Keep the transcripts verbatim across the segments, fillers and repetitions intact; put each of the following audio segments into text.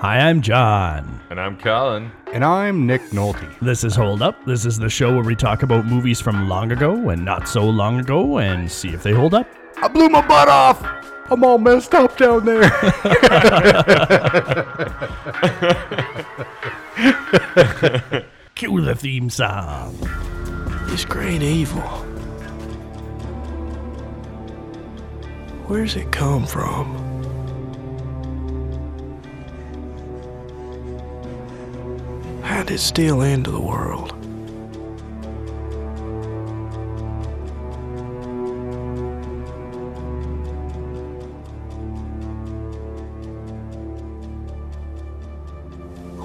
Hi, I'm John. And I'm Colin. And I'm Nick Nolte. This is Hold Up. This is the show where we talk about movies from long ago and not so long ago and see if they hold up. I blew my butt off. I'm all messed up down there. Cue the theme song. This great evil. Where's it come from? How did it steal into the world?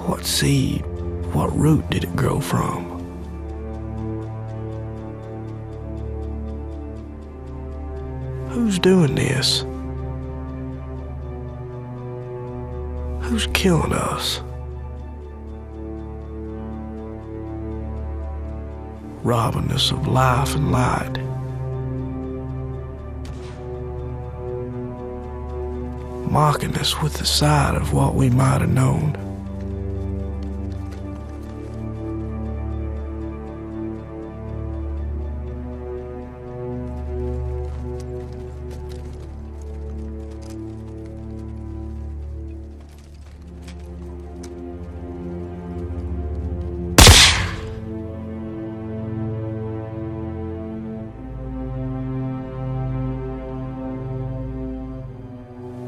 What seed, what root did it grow from? Who's doing this? Who's killing us? Robbing us of life and light, mocking us with the sight of what we might have known.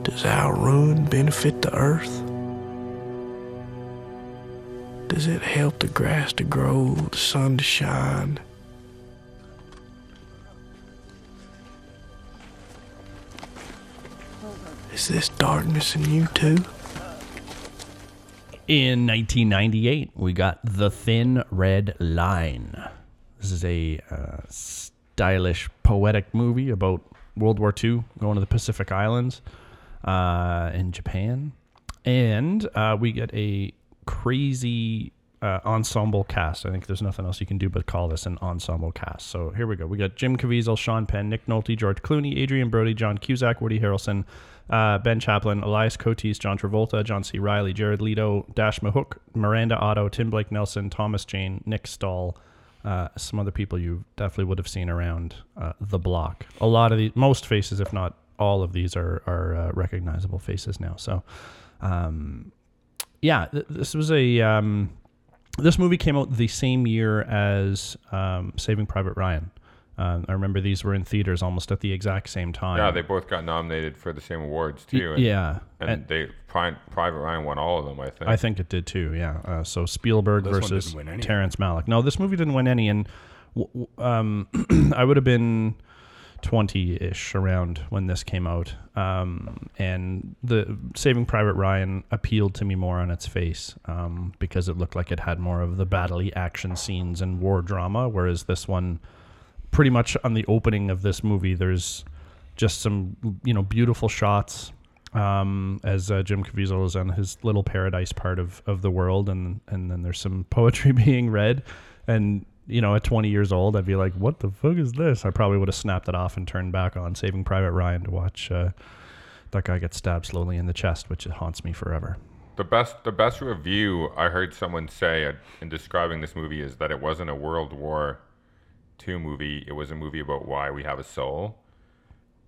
Does our ruin benefit the earth? Does it help the grass to grow, the sun to shine? Is this darkness in you too? In nineteen ninety-eight, we got The Thin Red Line. This is a uh, stylish, poetic movie about World War Two, going to the Pacific Islands. Uh, in Japan, and uh, we get a crazy uh, ensemble cast. I think there's nothing else you can do but call this an ensemble cast. So here we go. We got Jim Caviezel, Sean Penn, Nick Nolte, George Clooney, Adrien Brody, John Cusack, Woody Harrelson, uh, Ben Chaplin, Elias Koteas, John Travolta, John C. Reilly, Jared Leto, Dash Mahook, Miranda Otto, Tim Blake Nelson, Thomas Jane, Nick Stahl, uh, some other people you definitely would have seen around uh, the block. A lot of these, most faces, if not all of these are, are uh, recognizable faces now. So, um, yeah, th- this was a, um, this movie came out the same year as um, Saving Private Ryan. Uh, I remember these were in theaters almost at the exact same time. Yeah, they both got nominated for the same awards too. And, yeah. And, and they Pri- Private Ryan won all of them, I think. I think it did too, yeah. Uh, so Spielberg well, versus Terrence Malick. No, this movie didn't win any, and w- w- um, I would have been twenty-ish around when this came out, um, and the Saving Private Ryan appealed to me more on its face um, because it looked like it had more of the battle-y action scenes and war drama, whereas this one, pretty much on the opening of this movie, there's just some you know beautiful shots um, as uh, Jim Caviezel is on his little paradise part of, of the world, and and then there's some poetry being read, and you know, at twenty years old, I'd be like, what the fuck is this? I probably would have snapped it off and turned back on Saving Private Ryan to watch uh, that guy get stabbed slowly in the chest, which haunts me forever. The best the best review I heard someone say in describing this movie is that it wasn't a World War Two movie. It was a movie about why we have a soul.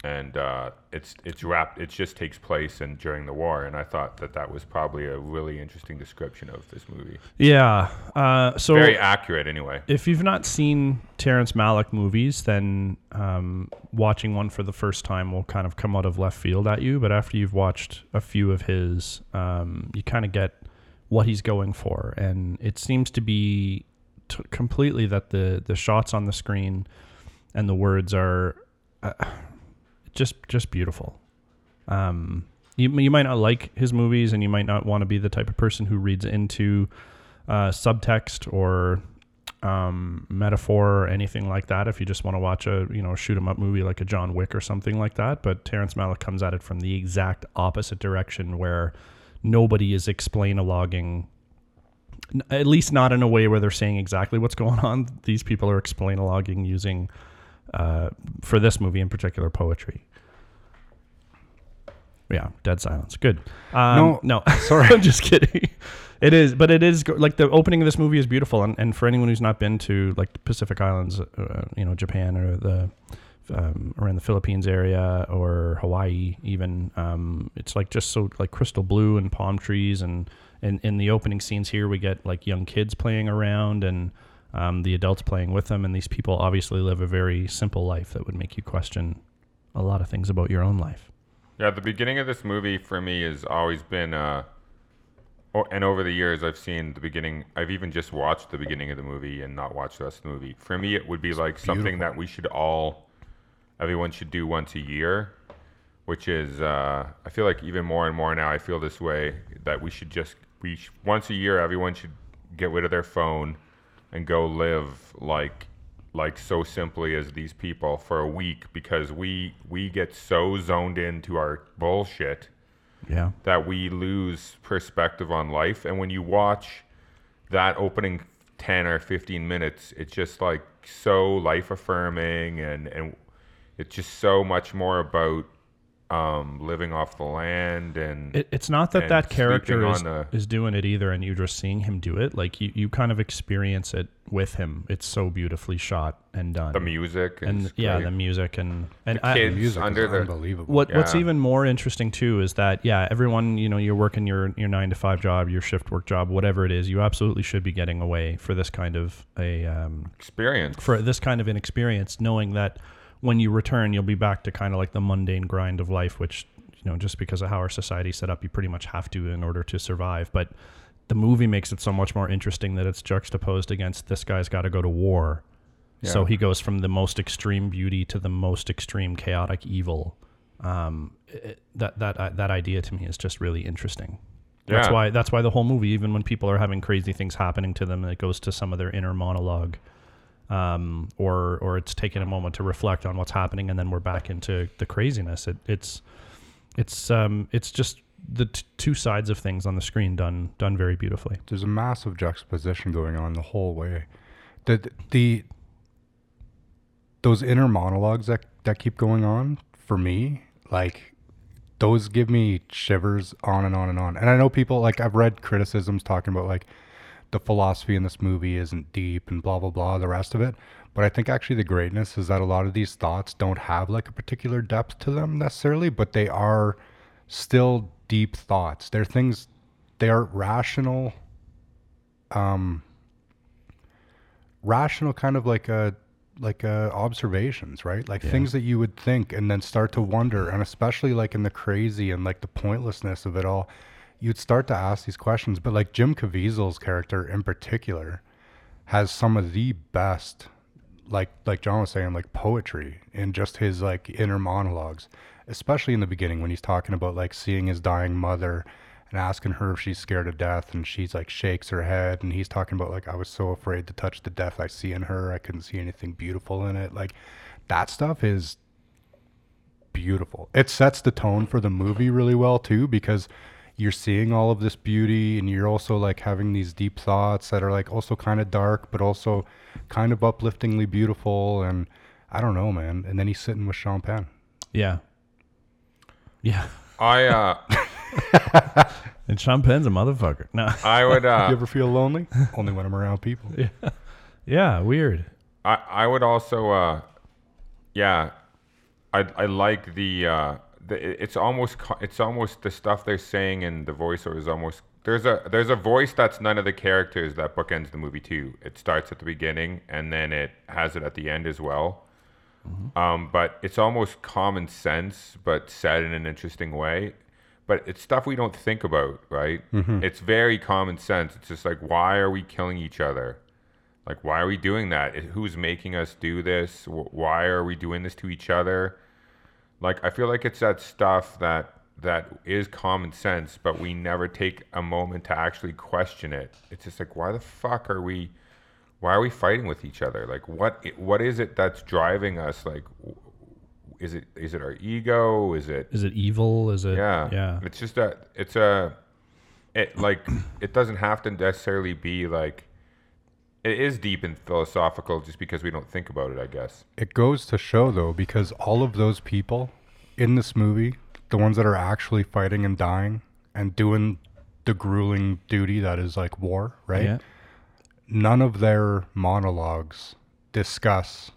And uh, it's it's wrapped. It just takes place in during the war, and I thought that that was probably a really interesting description of this movie. Yeah, uh, so very accurate anyway. If you've not seen Terrence Malick movies, then um, watching one for the first time will kind of come out of left field at you. But after you've watched a few of his, um, you kind of get what he's going for, and it seems to be t- completely that the the shots on the screen and the words are. Uh, Just, just beautiful. Um, you you might not like his movies, and you might not want to be the type of person who reads into uh, subtext or um, metaphor or anything like that. If you just want to watch a you know shoot 'em up movie like a John Wick or something like that, but Terrence Malick comes at it from the exact opposite direction, where nobody is explain-a-logging. At least not in a way where they're saying exactly what's going on. These people are explain-a-logging using. Uh, for this movie in particular, poetry. Yeah, dead silence. Good. Um, no, no, sorry, I'm just kidding. It is, but it is like the opening of this movie is beautiful, and, and for anyone who's not been to like the Pacific Islands, uh, you know, Japan or the um, around the Philippines area or Hawaii, even um, it's like just so like crystal blue and palm trees, and and in the opening scenes here we get like young kids playing around and um, the adults playing with them, and these people obviously live a very simple life that would make you question a lot of things about your own life. Yeah, the beginning of this movie for me has always been, uh, oh, and over the years I've seen the beginning, I've even just watched the beginning of the movie and not watched the rest of the movie. For me, it would be it's like beautiful. Something that we should all, everyone should do once a year, which is, uh, I feel like even more and more now I feel this way, that we should just, we sh- once a year everyone should get rid of their phone and go live like like so simply as these people for a week, because we we get so zoned into our bullshit yeah. that we lose perspective on life. And when you watch that opening ten or fifteen minutes, it's just like so life affirming, and, and it's just so much more about um, living off the land. And it, it's not that that character is, the, is doing it either, and you're just seeing him do it. Like you, you kind of experience it with him. It's so beautifully shot and done. The music and, and yeah, the music and and the kids I, music under the unbelievable. What yeah. What's even more interesting too is that yeah, everyone, you know, you're working your your nine to five job, your shift work job, whatever it is, you absolutely should be getting away for this kind of a um, experience, for this kind of an experience, knowing that when you return, you'll be back to kind of like the mundane grind of life, which, you know, just because of how our society's set up, you pretty much have to in order to survive. But the movie makes it so much more interesting that it's juxtaposed against this guy's got to go to war. Yeah. So he goes from the most extreme beauty to the most extreme chaotic evil. Um, it, that that uh, that idea to me is just really interesting. Yeah. That's why that's why the whole movie, even when people are having crazy things happening to them, it goes to some of their inner monologue. Um, or or it's taking a moment to reflect on what's happening, and then we're back into the craziness. It, it's it's um, it's just the t- two sides of things on the screen done done very beautifully. There's a massive juxtaposition going on the whole way. The the, the those inner monologues that, that keep going on for me, like those give me shivers on and on and on. And I know people, like I've read criticisms talking about like, the philosophy in this movie isn't deep and blah, blah, blah, the rest of it. But I think actually the greatness is that a lot of these thoughts don't have like a particular depth to them necessarily, but they are still deep thoughts. They're things, they are rational, um, rational kind of like a, like a observations, right? Like yeah. things that you would think and then start to wonder. And especially like in the crazy and like the pointlessness of it all, you'd start to ask these questions. But like Jim Caviezel's character in particular has some of the best, like like John was saying, like poetry in just his like inner monologues, especially in the beginning when he's talking about like seeing his dying mother and asking her if she's scared of death, and she's like shakes her head, and he's talking about like, I was so afraid to touch the death I see in her. I couldn't see anything beautiful in it. Like that stuff is beautiful. It sets the tone for the movie really well too, because you're seeing all of this beauty and you're also like having these deep thoughts that are like also kind of dark, but also kind of upliftingly beautiful. And I don't know, man. And then he's sitting with Sean Penn. Yeah. Yeah. I, uh, and Sean Penn's a motherfucker. No, I would, uh, you ever feel lonely? Only when I'm around people. Yeah. Yeah. Weird. I, I would also, uh, yeah, I, I like the, uh, it's almost it's almost the stuff they're saying in the voiceover is almost there's a there's a voice that's none of the characters that bookends the movie too. It starts at the beginning and then it has it at the end as well. Mm-hmm. Um, but it's almost common sense, but said in an interesting way. But it's stuff we don't think about, right? Mm-hmm. It's very common sense. It's just like, why are we killing each other? Like, why are we doing that? Who's making us do this? Why are we doing this to each other? Like, I feel like it's that stuff that that is common sense, but we never take a moment to actually question it. It's just like, why the fuck are we, why are we fighting with each other? Like, what what is it that's driving us? Like, is it is it our ego? Is it is it evil? Is it yeah yeah? It's just a it's a it like it doesn't have to necessarily be like. It is deep and philosophical just because we don't think about it, I guess. It goes to show, though, because all of those people in this movie the ones that are actually fighting and dying and doing the grueling duty that is like war, right? Yeah. None of their monologues discuss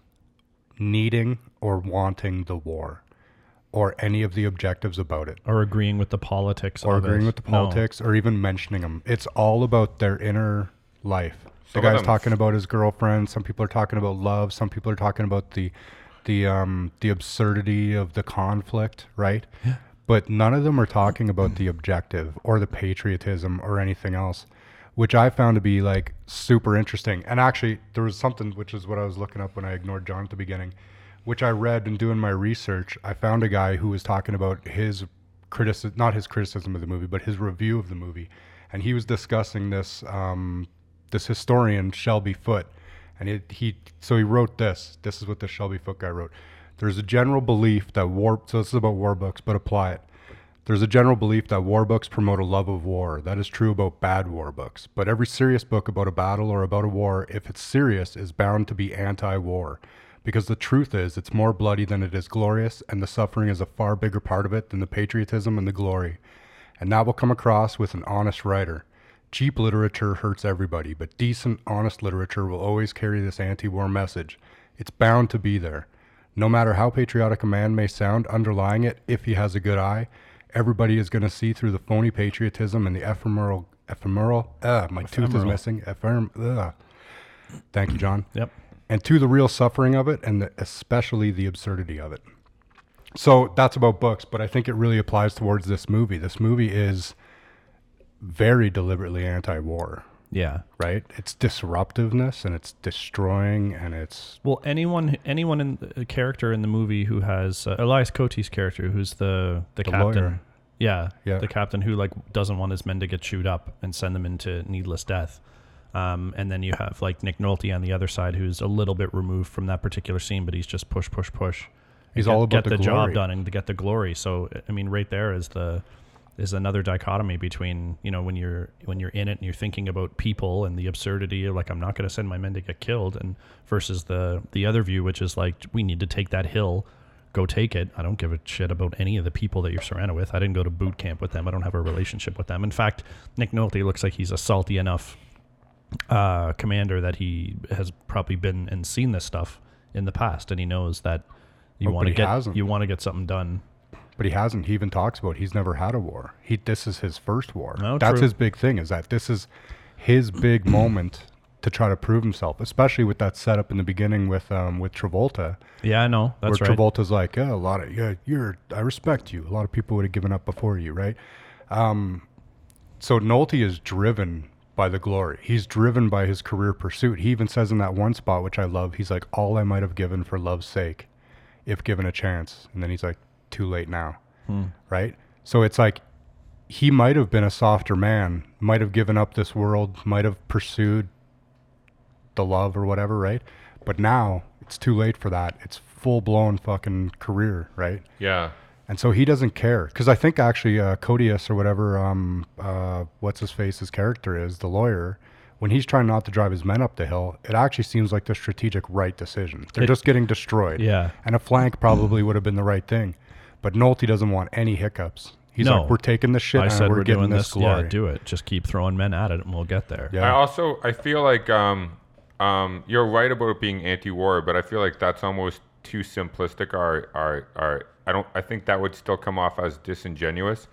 needing or wanting the war or any of the objectives about it. Or agreeing with the politics. Or agreeing it. with the politics no. or even mentioning them. It's all about their inner life. Some the guy's talking about his girlfriend. Some people are talking about love. Some people are talking about the the um, the absurdity of the conflict, right? Yeah. But none of them are talking about the objective or the patriotism or anything else, which I found to be like super interesting. And actually, there was something, which is what I was looking up when I ignored John at the beginning, which I read and doing my research, I found a guy who was talking about his criticism, not his criticism of the movie, but his review of the movie. And he was discussing this um, this historian, Shelby Foote. And it, he, so he wrote this. This is what the Shelby Foote guy wrote. There's a general belief that war, so this is about war books, but apply it. There's a general belief that war books promote a love of war. That is true about bad war books. But every serious book about a battle or about a war, if it's serious, is bound to be anti-war. Because the truth is, it's more bloody than it is glorious, and the suffering is a far bigger part of it than the patriotism and the glory. And that will come across with an honest writer. Cheap literature hurts everybody, but decent, honest literature will always carry this anti-war message. It's bound to be there. No matter how patriotic a man may sound, underlying it, if he has a good eye, everybody is going to see through the phony patriotism and the ephemeral, ephemeral, uh, my ephemeral. tooth is missing, ephem, uh. Thank you, John. Yep. And to the real suffering of it, and the, especially the absurdity of it. So that's about books, but I think it really applies towards this movie. This movie is very deliberately anti-war. Yeah. Right? It's disruptiveness and it's destroying and it's... Well, anyone anyone in the character in the movie who has... Uh, Elias Koteas' character, who's the, the, the captain. Lawyer. Yeah, yeah. The captain who like doesn't want his men to get chewed up and send them into needless death. Um, and then you have like Nick Nolte on the other side, who's a little bit removed from that particular scene, but he's just push, push, push. He's get, all about get the, the job done and to get the glory. So, I mean, right there is the... is another dichotomy between, you know, when you're when you're in it and you're thinking about people and the absurdity of like, I'm not going to send my men to get killed, and versus the the other view, which is like, we need to take that hill, go take it. I don't give a shit about any of the people that you're surrounded with. I didn't go to boot camp with them. I don't have a relationship with them. In fact, Nick Nolte looks like he's a salty enough uh, commander that he has probably been and seen this stuff in the past, and he knows that you oh, want to get hasn't. you want to get something done. But he hasn't. He even talks about he's never had a war. He this is his first war. No, That's true. His big thing is that this is his big moment to try to prove himself, especially with that setup in the beginning with um, with Travolta. Yeah, I know. That's where right. Travolta's like, yeah, a lot of yeah, you're. I respect you. A lot of people would have given up before you, right? Um, so Nolte is driven by the glory. He's driven by his career pursuit. He even says in that one spot, which I love, he's like, "All I might have given for love's sake, if given a chance." And then he's like, too late now. Hmm. Right? So it's like, he might have been a softer man, might have given up this world, might have pursued the love or whatever, right? But now it's too late for that. It's full-blown fucking career, right? Yeah. And so he doesn't care, because I think actually uh Koteas or whatever um uh what's his face his character is, the lawyer, when he's trying not to drive his men up the hill, it actually seems like the strategic right decision. They're it, just getting destroyed. Yeah. And a flank probably would have been the right thing. But Nolte doesn't want any hiccups. He's no. like, we're taking the shit I and said we're, we're getting doing this, this glory. Yeah, do it. Just keep throwing men at it and we'll get there. Yeah. I also, I feel like um, um, you're right about it being anti-war, but I feel like that's almost too simplistic. Or, or, or, I don't. I think that would still come off as disingenuous,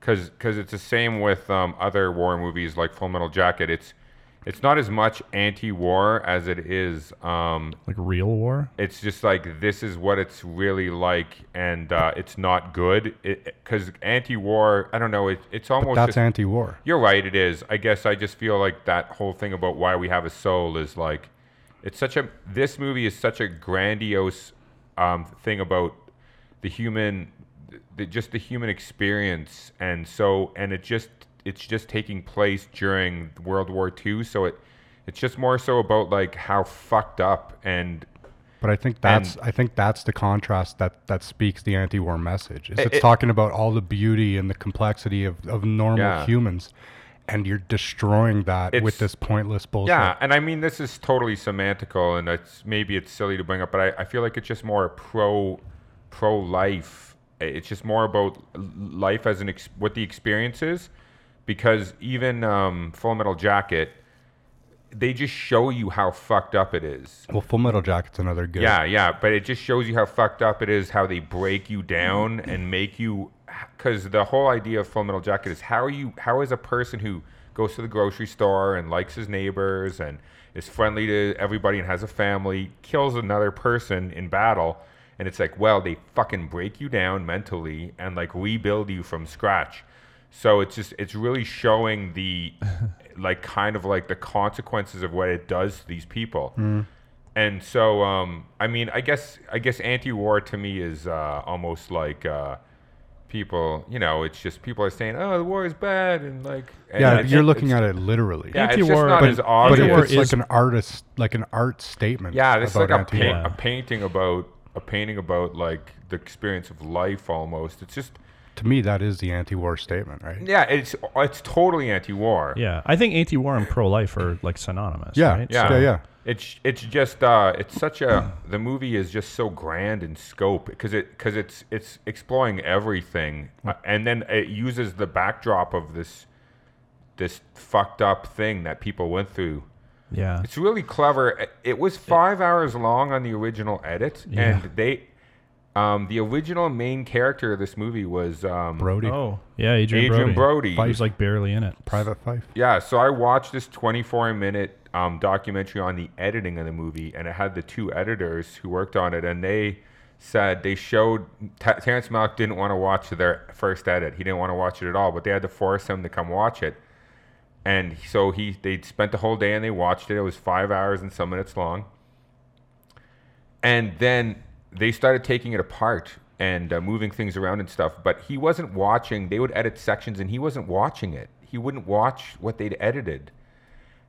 because because it's the same with um, other war movies like Full Metal Jacket. It's It's not as much anti-war as it is... Um, like real war? It's just like, this is what it's really like, and uh, it's not good. Because anti-war, I don't know, it, it's almost... But that's just, anti-war. You're right, it is. I guess I just feel like that whole thing about why we have a soul is like... It's such a... This movie is such a grandiose um, thing about the human... The, just the human experience, and so... And it just... It's just taking place during World War Two, so it, it's just more so about like how fucked up and. But I think that's I think that's the contrast that, that speaks the anti-war message. Is it, it's it, talking about all the beauty and the complexity of, of normal yeah. humans, and you're destroying that it's, with this pointless bullshit. Yeah, and I mean this is totally semantical, and it's maybe it's silly to bring up, but I, I feel like it's just more pro pro life It's just more about life as an ex- what the experience is, because even um, Full Metal Jacket, they just show you how fucked up it is. Well, Full Metal Jacket's another good. Yeah, yeah, but it just shows you how fucked up it is, how they break you down and make you, because the whole idea of Full Metal Jacket is how are you, how is a person who goes to the grocery store and likes his neighbors and is friendly to everybody and has a family, kills another person in battle, and it's like, well, they fucking break you down mentally and like rebuild you from scratch. So it's just, it's really showing the like kind of like the consequences of what it does to these people. Mm. And so um, I mean, I guess I guess anti-war to me is uh, almost like uh, people, you know, it's just people are saying, "Oh, the war is bad," and like, and yeah, you're looking at it literally. Yeah, anti-war, it's just not but, as obvious. But it's like an artist, like an art statement. Yeah, it's like a, pa- a painting about a painting about like the experience of life. Almost, it's just to me that is the anti-war statement, right? Yeah, it's it's totally anti-war. Yeah, I think anti-war and pro-life are like synonymous. Yeah, right? yeah, so, yeah, yeah. It's it's just uh, it's such a the movie is just so grand in scope because it because it's it's exploring everything uh, and then it uses the backdrop of this this fucked up thing that people went through. Yeah, it's really clever. It was five it, hours long on the original edit, yeah. and they um, the original main character of this movie was um, Brody. Oh, yeah, Adrien, Adrien Brody. Brody. He's like barely in it. Private Fife. Yeah, so I watched this twenty-four minute. Um, documentary on the editing of the movie, and it had the two editors who worked on it, and they said they showed T- Terrence Malick didn't want to watch their first edit. He didn't want to watch it at all, but they had to force him to come watch it. And so he they spent the whole day and they watched it. It was five hours and some minutes long. And then they started taking it apart and uh, moving things around and stuff, but he wasn't watching. They would edit sections, and he wasn't watching it. He wouldn't watch what they'd edited.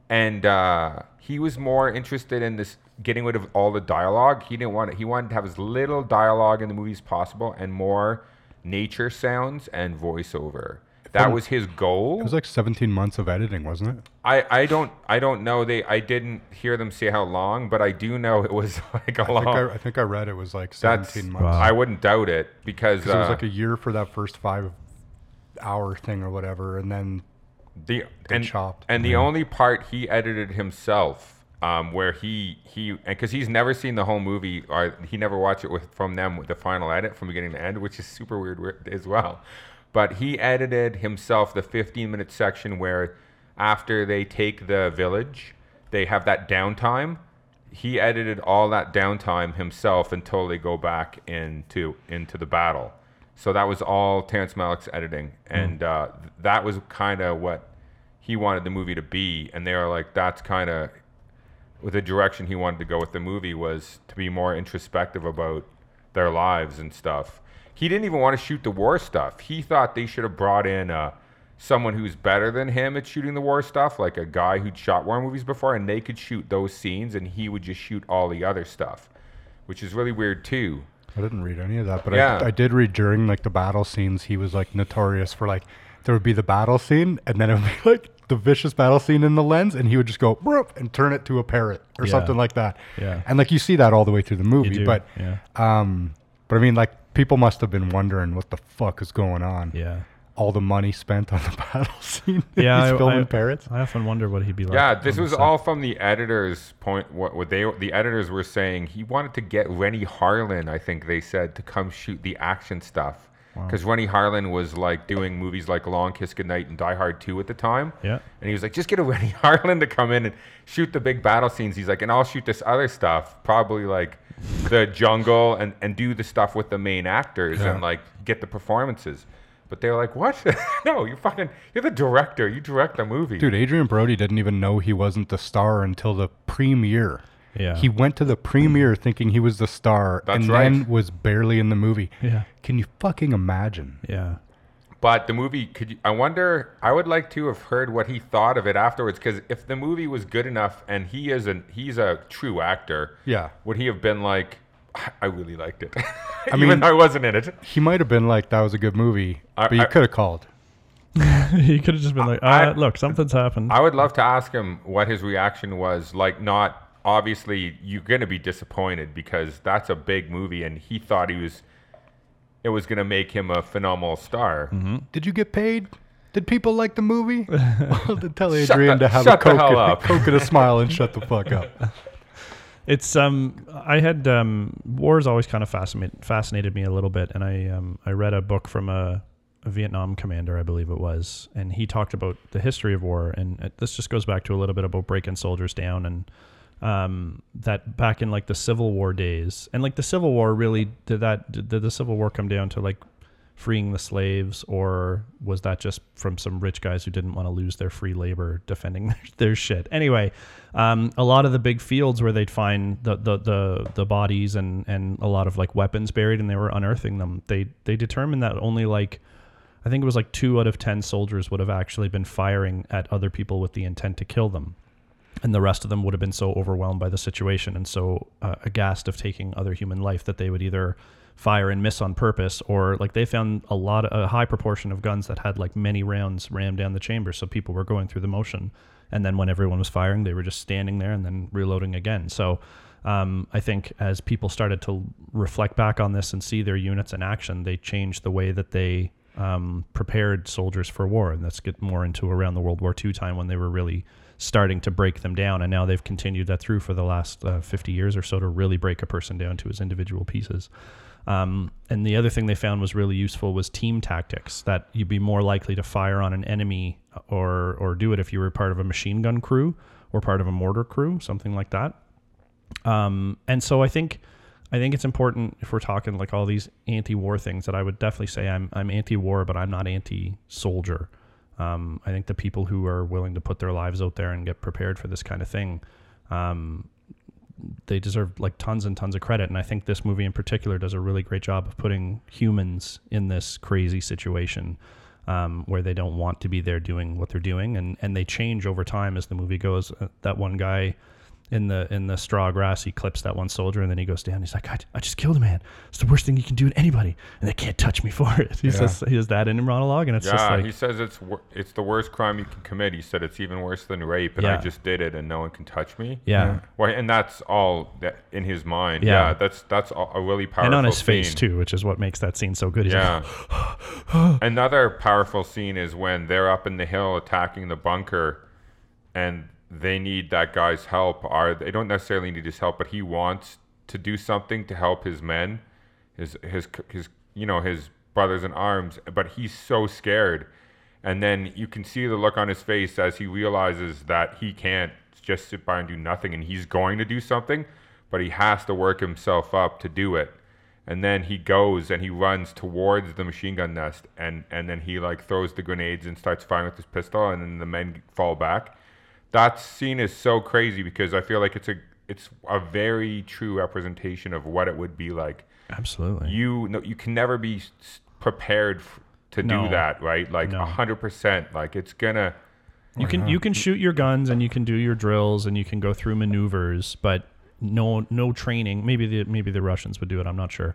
And uh, he was more interested in this getting rid of all the dialogue. He didn't want it. He wanted to have as little dialogue in the movie as possible and more nature sounds and voiceover. That was his goal. It was like seventeen months of editing, wasn't it? I, I don't I don't know. They I didn't hear them say how long, but I do know it was like a I long. Think I, I think I read it was like seventeen months. Wow. I wouldn't doubt it because uh, it was like a year for that first five hour thing or whatever, and then. The and, chopped. and the yeah. only part he edited himself, um, where he he because he's never seen the whole movie, or he never watched it with from them with the final edit from beginning to end, which is super weird as well. But he edited himself the fifteen minute section where after they take the village, they have that downtime. He edited all that downtime himself until they go back into into the battle. So that was all Terrence Malick's editing, and uh, th- that was kind of what he wanted the movie to be. And they were like, that's kind of with the direction he wanted to go with the movie was to be more introspective about their lives and stuff. He didn't even want to shoot the war stuff. He thought they should have brought in uh, someone who's better than him at shooting the war stuff, like a guy who'd shot war movies before, and they could shoot those scenes, and he would just shoot all the other stuff, which is really weird too. I didn't read any of that, but yeah. I, I did read during like the battle scenes. He was like notorious for like there would be the battle scene, and then it would be like the vicious battle scene in the lens, and he would just go and turn it to a parrot or yeah. something like that. Yeah, and like you see that all the way through the movie, but yeah. um, but I mean, like people must have been wondering what the fuck is going on. Yeah, all the money spent on the battle scene. Yeah, he's I, filming I, parrots. I often wonder what he'd be like. Yeah, this was all from the editor's point. What, what they the editors were saying, he wanted to get Renny Harlin, I think they said, to come shoot the action stuff. Because wow. Renny Harlin was like doing movies like Long Kiss Goodnight and Die Hard two at the time. Yeah. And he was like, just get a Renny Harlin to come in and shoot the big battle scenes. He's like, and I'll shoot this other stuff, probably like the jungle and, and do the stuff with the main actors yeah. and like get the performances. But they're like, what? No, you're fucking, you're the director. You direct the movie. Dude, Adrien Brody didn't even know he wasn't the star until the premiere. Yeah. He went to the premiere thinking he was the star That's and right. then was barely in the movie. Yeah. Can you fucking imagine? Yeah. But the movie, could you, I wonder, I would like to have heard what he thought of it afterwards. Because if the movie was good enough and he is an, he's a true actor, yeah, would he have been like, I really liked it. I mean, even though I wasn't in it. He might have been like, that was a good movie, I, but you could have called. He could have just been I, like, ah, I, look, something's happened. I would love to ask him what his reaction was. Like, not, obviously, you're going to be disappointed because that's a big movie, and he thought he was... it was going to make him a phenomenal star. Mm-hmm. Did you get paid? Did people like the movie? Well, tell Adrien to have a Coke and, a Coke and a smile and shut the fuck up. It's um, I had um, war's always kind of fascinated fascinated me a little bit, and I um, I read a book from a, a Vietnam commander, I believe it was, and he talked about the history of war, and it, this just goes back to a little bit about breaking soldiers down, and um, that back in like the Civil War days, and like the Civil War really did that did the Civil War come down to like freeing the slaves, or was that just from some rich guys who didn't want to lose their free labor defending their, their shit? Anyway, um, a lot of the big fields where they'd find the the the, the bodies and, and a lot of like weapons buried, and they were unearthing them. They they determined that only like, I think it was like two out of ten soldiers would have actually been firing at other people with the intent to kill them. And the rest of them would have been so overwhelmed by the situation and so uh, aghast of taking other human life that they would either fire and miss on purpose, or like they found a lot of, a high proportion of guns that had like many rounds rammed down the chamber, so people were going through the motion, and then when everyone was firing they were just standing there and then reloading again. So um I think as people started to reflect back on this and see their units in action, they changed the way that they um prepared soldiers for war, and let's get more into around the World War Two time when they were really starting to break them down, and now they've continued that through for the last uh, fifty years or so to really break a person down to his individual pieces. Um, and the other thing they found was really useful was team tactics, that you'd be more likely to fire on an enemy or or do it if you were part of a machine gun crew or part of a mortar crew, something like that. Um, and so I think I think it's important, if we're talking like all these anti-war things, that I would definitely say I'm I'm anti-war, but I'm not anti-soldier. Um, I think the people who are willing to put their lives out there and get prepared for this kind of thing, um, they deserve like tons and tons of credit. And I think this movie in particular does a really great job of putting humans in this crazy situation um, where they don't want to be there doing what they're doing. And, and they change over time as the movie goes. Uh, that one guy in the in the straw grass, he clips that one soldier, and then he goes down. He's like, I, I just killed a man. It's the worst thing you can do to anybody, and they can't touch me for it. He yeah. says he has that in a monologue, and it's yeah, just like, he says it's wor- it's the worst crime you can commit. He said it's even worse than rape, and yeah. I just did it, and no one can touch me. Yeah, yeah. Well, and that's all that in his mind. Yeah, yeah that's that's all, a really powerful scene. And on his face scene. too, which is what makes that scene so good. He's yeah. Like, another powerful scene is when they're up in the hill attacking the bunker, and they need that guy's help, or they don't necessarily need his help, but he wants to do something to help his men, his his his you know his brothers in arms, but he's so scared. And then you can see the look on his face as he realizes that he can't just sit by and do nothing, and he's going to do something, but he has to work himself up to do it. And then he goes and he runs towards the machine gun nest, and and then he like throws the grenades and starts firing with his pistol, and then the men fall back. That scene is so crazy because I feel like it's a it's a very true representation of what it would be like. Absolutely. You no, you can never be prepared f- to no. do that, right? Like no. one hundred percent. Like it's gonna you can not. you can shoot your guns and you can do your drills and you can go through maneuvers, but no no training. Maybe the maybe the Russians would do it, I'm not sure.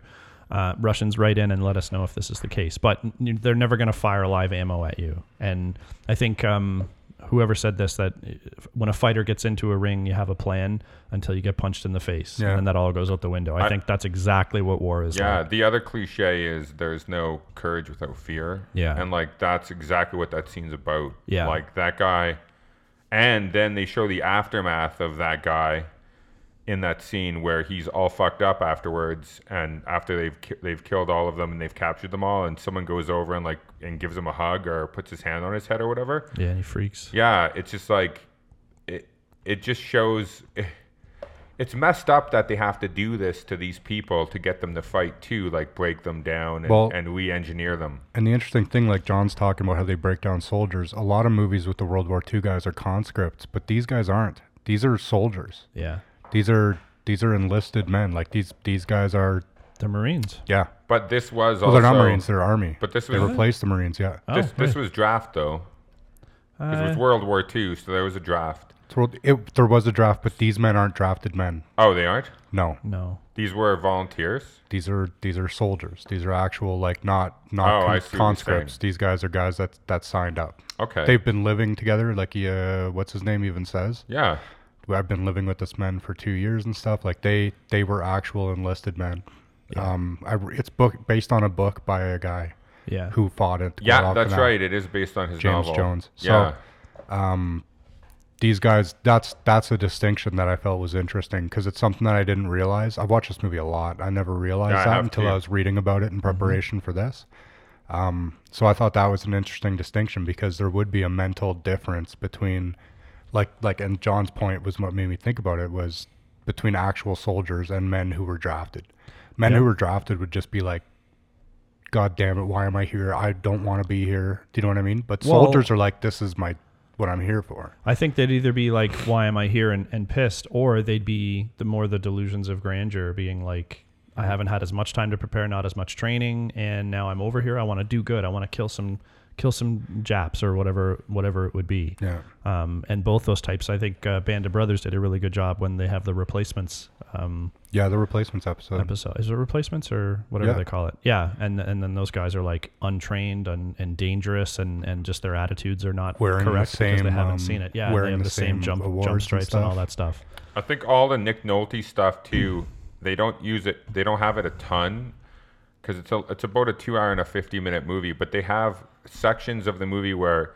Uh, Russians, write in and let us know if this is the case, but they're never going to fire live ammo at you. And I think um whoever said this, that when a fighter gets into a ring, you have a plan until you get punched in the face, yeah. and that all goes out the window. I, I think that's exactly what war is. Yeah, like. The other cliche is there's no courage without fear. Yeah, and like that's exactly what that scene's about. Yeah, like that guy, and then they show the aftermath of that guy in that scene where he's all fucked up afterwards, and after they've ki- they've killed all of them and they've captured them all, and someone goes over and like and gives him a hug or puts his hand on his head or whatever. Yeah, and he freaks. Yeah, it's just like it it just shows it, it's messed up that they have to do this to these people to get them to fight too, like break them down and, well, and re-engineer them. And the interesting thing, like John's talking about how they break down soldiers, a lot of movies with the World War Two guys are conscripts, but these guys aren't. These are soldiers. Yeah. These are these are enlisted men. Like these these guys are the Marines. Yeah, but this was well, also they're not Marines. They're Army. But this was they replaced the Marines. Yeah. Oh, this right. this was draft though. Because uh, it was World War Two, so there was a draft. It, it, there was a draft, but these men aren't drafted men. Oh, they aren't? No. No. These were volunteers. These are these are soldiers. These are actual like not not oh, con- conscripts. These guys are guys that that signed up. Okay. They've been living together. Like uh, what's his name even says. Yeah. I've been living with this man for two years and stuff. Like they, they were actual enlisted men. Yeah. Um, I, it's book based on a book by a guy yeah. who fought it. Yeah, that's right. It is based on his James novel. James Jones. So, yeah. um, these guys, that's that's a distinction that I felt was interesting because it's something that I didn't realize. I've watched this movie a lot. I never realized yeah, that I until to. I was reading about it in preparation mm-hmm. for this. Um, so I thought that was an interesting distinction because there would be a mental difference between, like, like, and John's point was what made me think about it was between actual soldiers and men who were drafted. Men yep. who were drafted would just be like, God damn it, why am I here? I don't want to be here. Do you know what I mean? But well, soldiers are like, this is my what I'm here for. I think they'd either be like, why am I here and, and pissed, or they'd be the more the delusions of grandeur being like, I haven't had as much time to prepare, not as much training, and now I'm over here. I want to do good. I want to kill some kill some Japs or whatever whatever it would be. Yeah. Um, and both those types, I think uh, Band of Brothers did a really good job when they have the replacements. Um, yeah, the replacements episode. Episode Is it replacements or whatever yeah. they call it? Yeah, and and then those guys are like untrained and, and dangerous, and, and just their attitudes are not wearing correct the same, because they haven't um, seen it. Yeah, they have the, the same, same jump, jump stripes and, and all that stuff. I think all the Nick Nolte stuff too. They don't use it. They don't have it a ton because it's a, it's about a two hour and a fifty minute movie, but they have sections of the movie where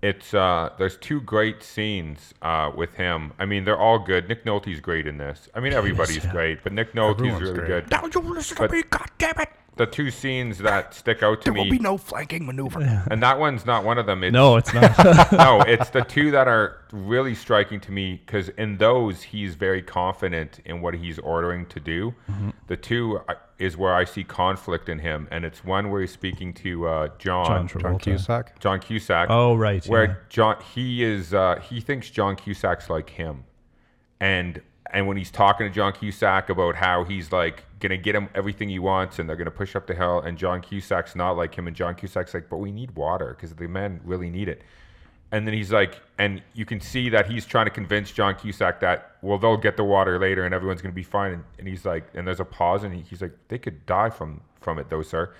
it's uh, there's two great scenes uh, with him. I mean, they're all good. Nick Nolte's great in this. I mean, everybody's yeah. great, but Nick Nolte's Everyone's really great. good. Don't you listen but to me, goddammit. The two scenes that stick out to there me. There will be no flanking maneuver. And that one's not one of them. It's, no, it's not. No, it's the two that are really striking to me because in those, he's very confident in what he's ordering to do. Mm-hmm. The two is where I see conflict in him. And it's one where he's speaking to uh, John. John, John Cusack. John Cusack. Oh, right. Where yeah. John he is, uh, he thinks John Cusack's like him. And And when he's talking to John Cusack about how he's like going to get him everything he wants and they're going to push up the hill and John Cusack's not like him and John Cusack's like, but we need water because the men really need it. And then he's like, and you can see that he's trying to convince John Cusack that, well, they'll get the water later and everyone's going to be fine. And, and he's like, and there's a pause and he's like, they could die from, from it though, sir.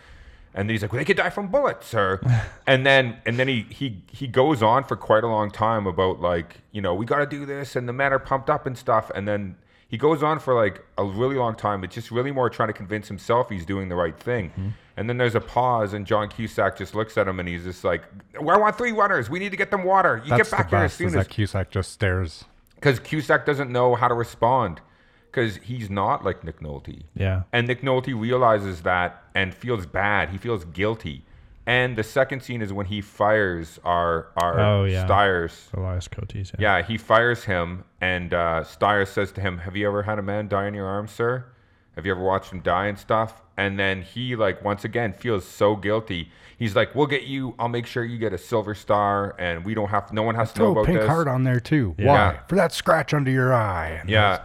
And then he's like, well, they could die from bullets, sir. and then and then he, he he goes on for quite a long time about like, you know, we got to do this and the men are pumped up and stuff. And then he goes on for like a really long time. It's just really more trying to convince himself he's doing the right thing. Mm-hmm. And then there's a pause and John Cusack just looks at him and he's just like, well, I want three runners. We need to get them water. You That's get back the best, here as soon is as. That Cusack just stares. Because Cusack doesn't know how to respond. Because he's not like Nick Nolte. Yeah. And Nick Nolte realizes that and feels bad. He feels guilty. And the second scene is when he fires our, our oh, yeah. Stiers. Elias Koteas. Yeah. yeah, he fires him. And uh, Stiers says to him, have you ever had a man die in your arms, sir? Have you ever watched him die and stuff? And then he, like, once again, feels so guilty. He's like, we'll get you. I'll make sure you get a silver star. And we don't have, no one has I to know about this. Throw a pink heart on there, too. Yeah. Why? Yeah. For that scratch under your eye. And yeah.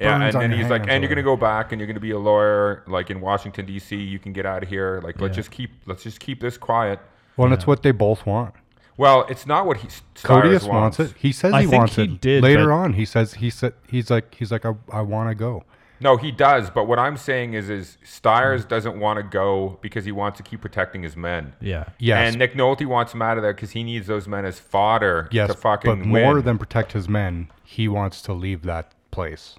Yeah, and then he's like, and you're gonna go back, and you're gonna be a lawyer, like in Washington D C. You can get out of here. Like, yeah. let's just keep, let's just keep this quiet. Well, and yeah. it's what they both want. Well, it's not what he. Koteas wants it. He says I he wants he it. Did, Later on, he says he said he's like he's like I, I want to go. No, he does. But what I'm saying is, is Stiers doesn't want to go because he wants to keep protecting his men. Yeah. Yes. And Nick Nolte wants him out of there because he needs those men as fodder yes, to fucking win. But more win. than protect his men, he wants to leave that place.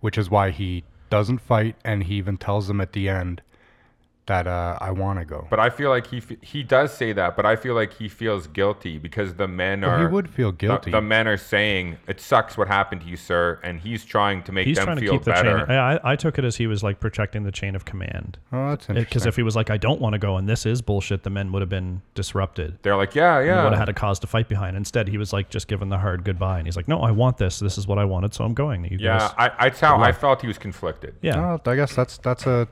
Which is why he doesn't fight, and he even tells them at the end that uh, I want to go. But I feel like he f- he does say that, but I feel like he feels guilty because the men are... Well, he would feel guilty. The, the men are saying, it sucks what happened to you, sir, and he's trying to make he's them feel the better. Chain, I, I took it as he was like protecting the chain of command. Oh, that's interesting. Because if he was like, I don't want to go, and this is bullshit, the men would have been disrupted. They're like, yeah, yeah. They would have had a cause to fight behind. Instead, he was like just giving the hard goodbye, and he's like, no, I want this. This is what I wanted, so I'm going. You yeah, I, I, that's how I felt he was conflicted. Yeah, oh, I guess that's that's a...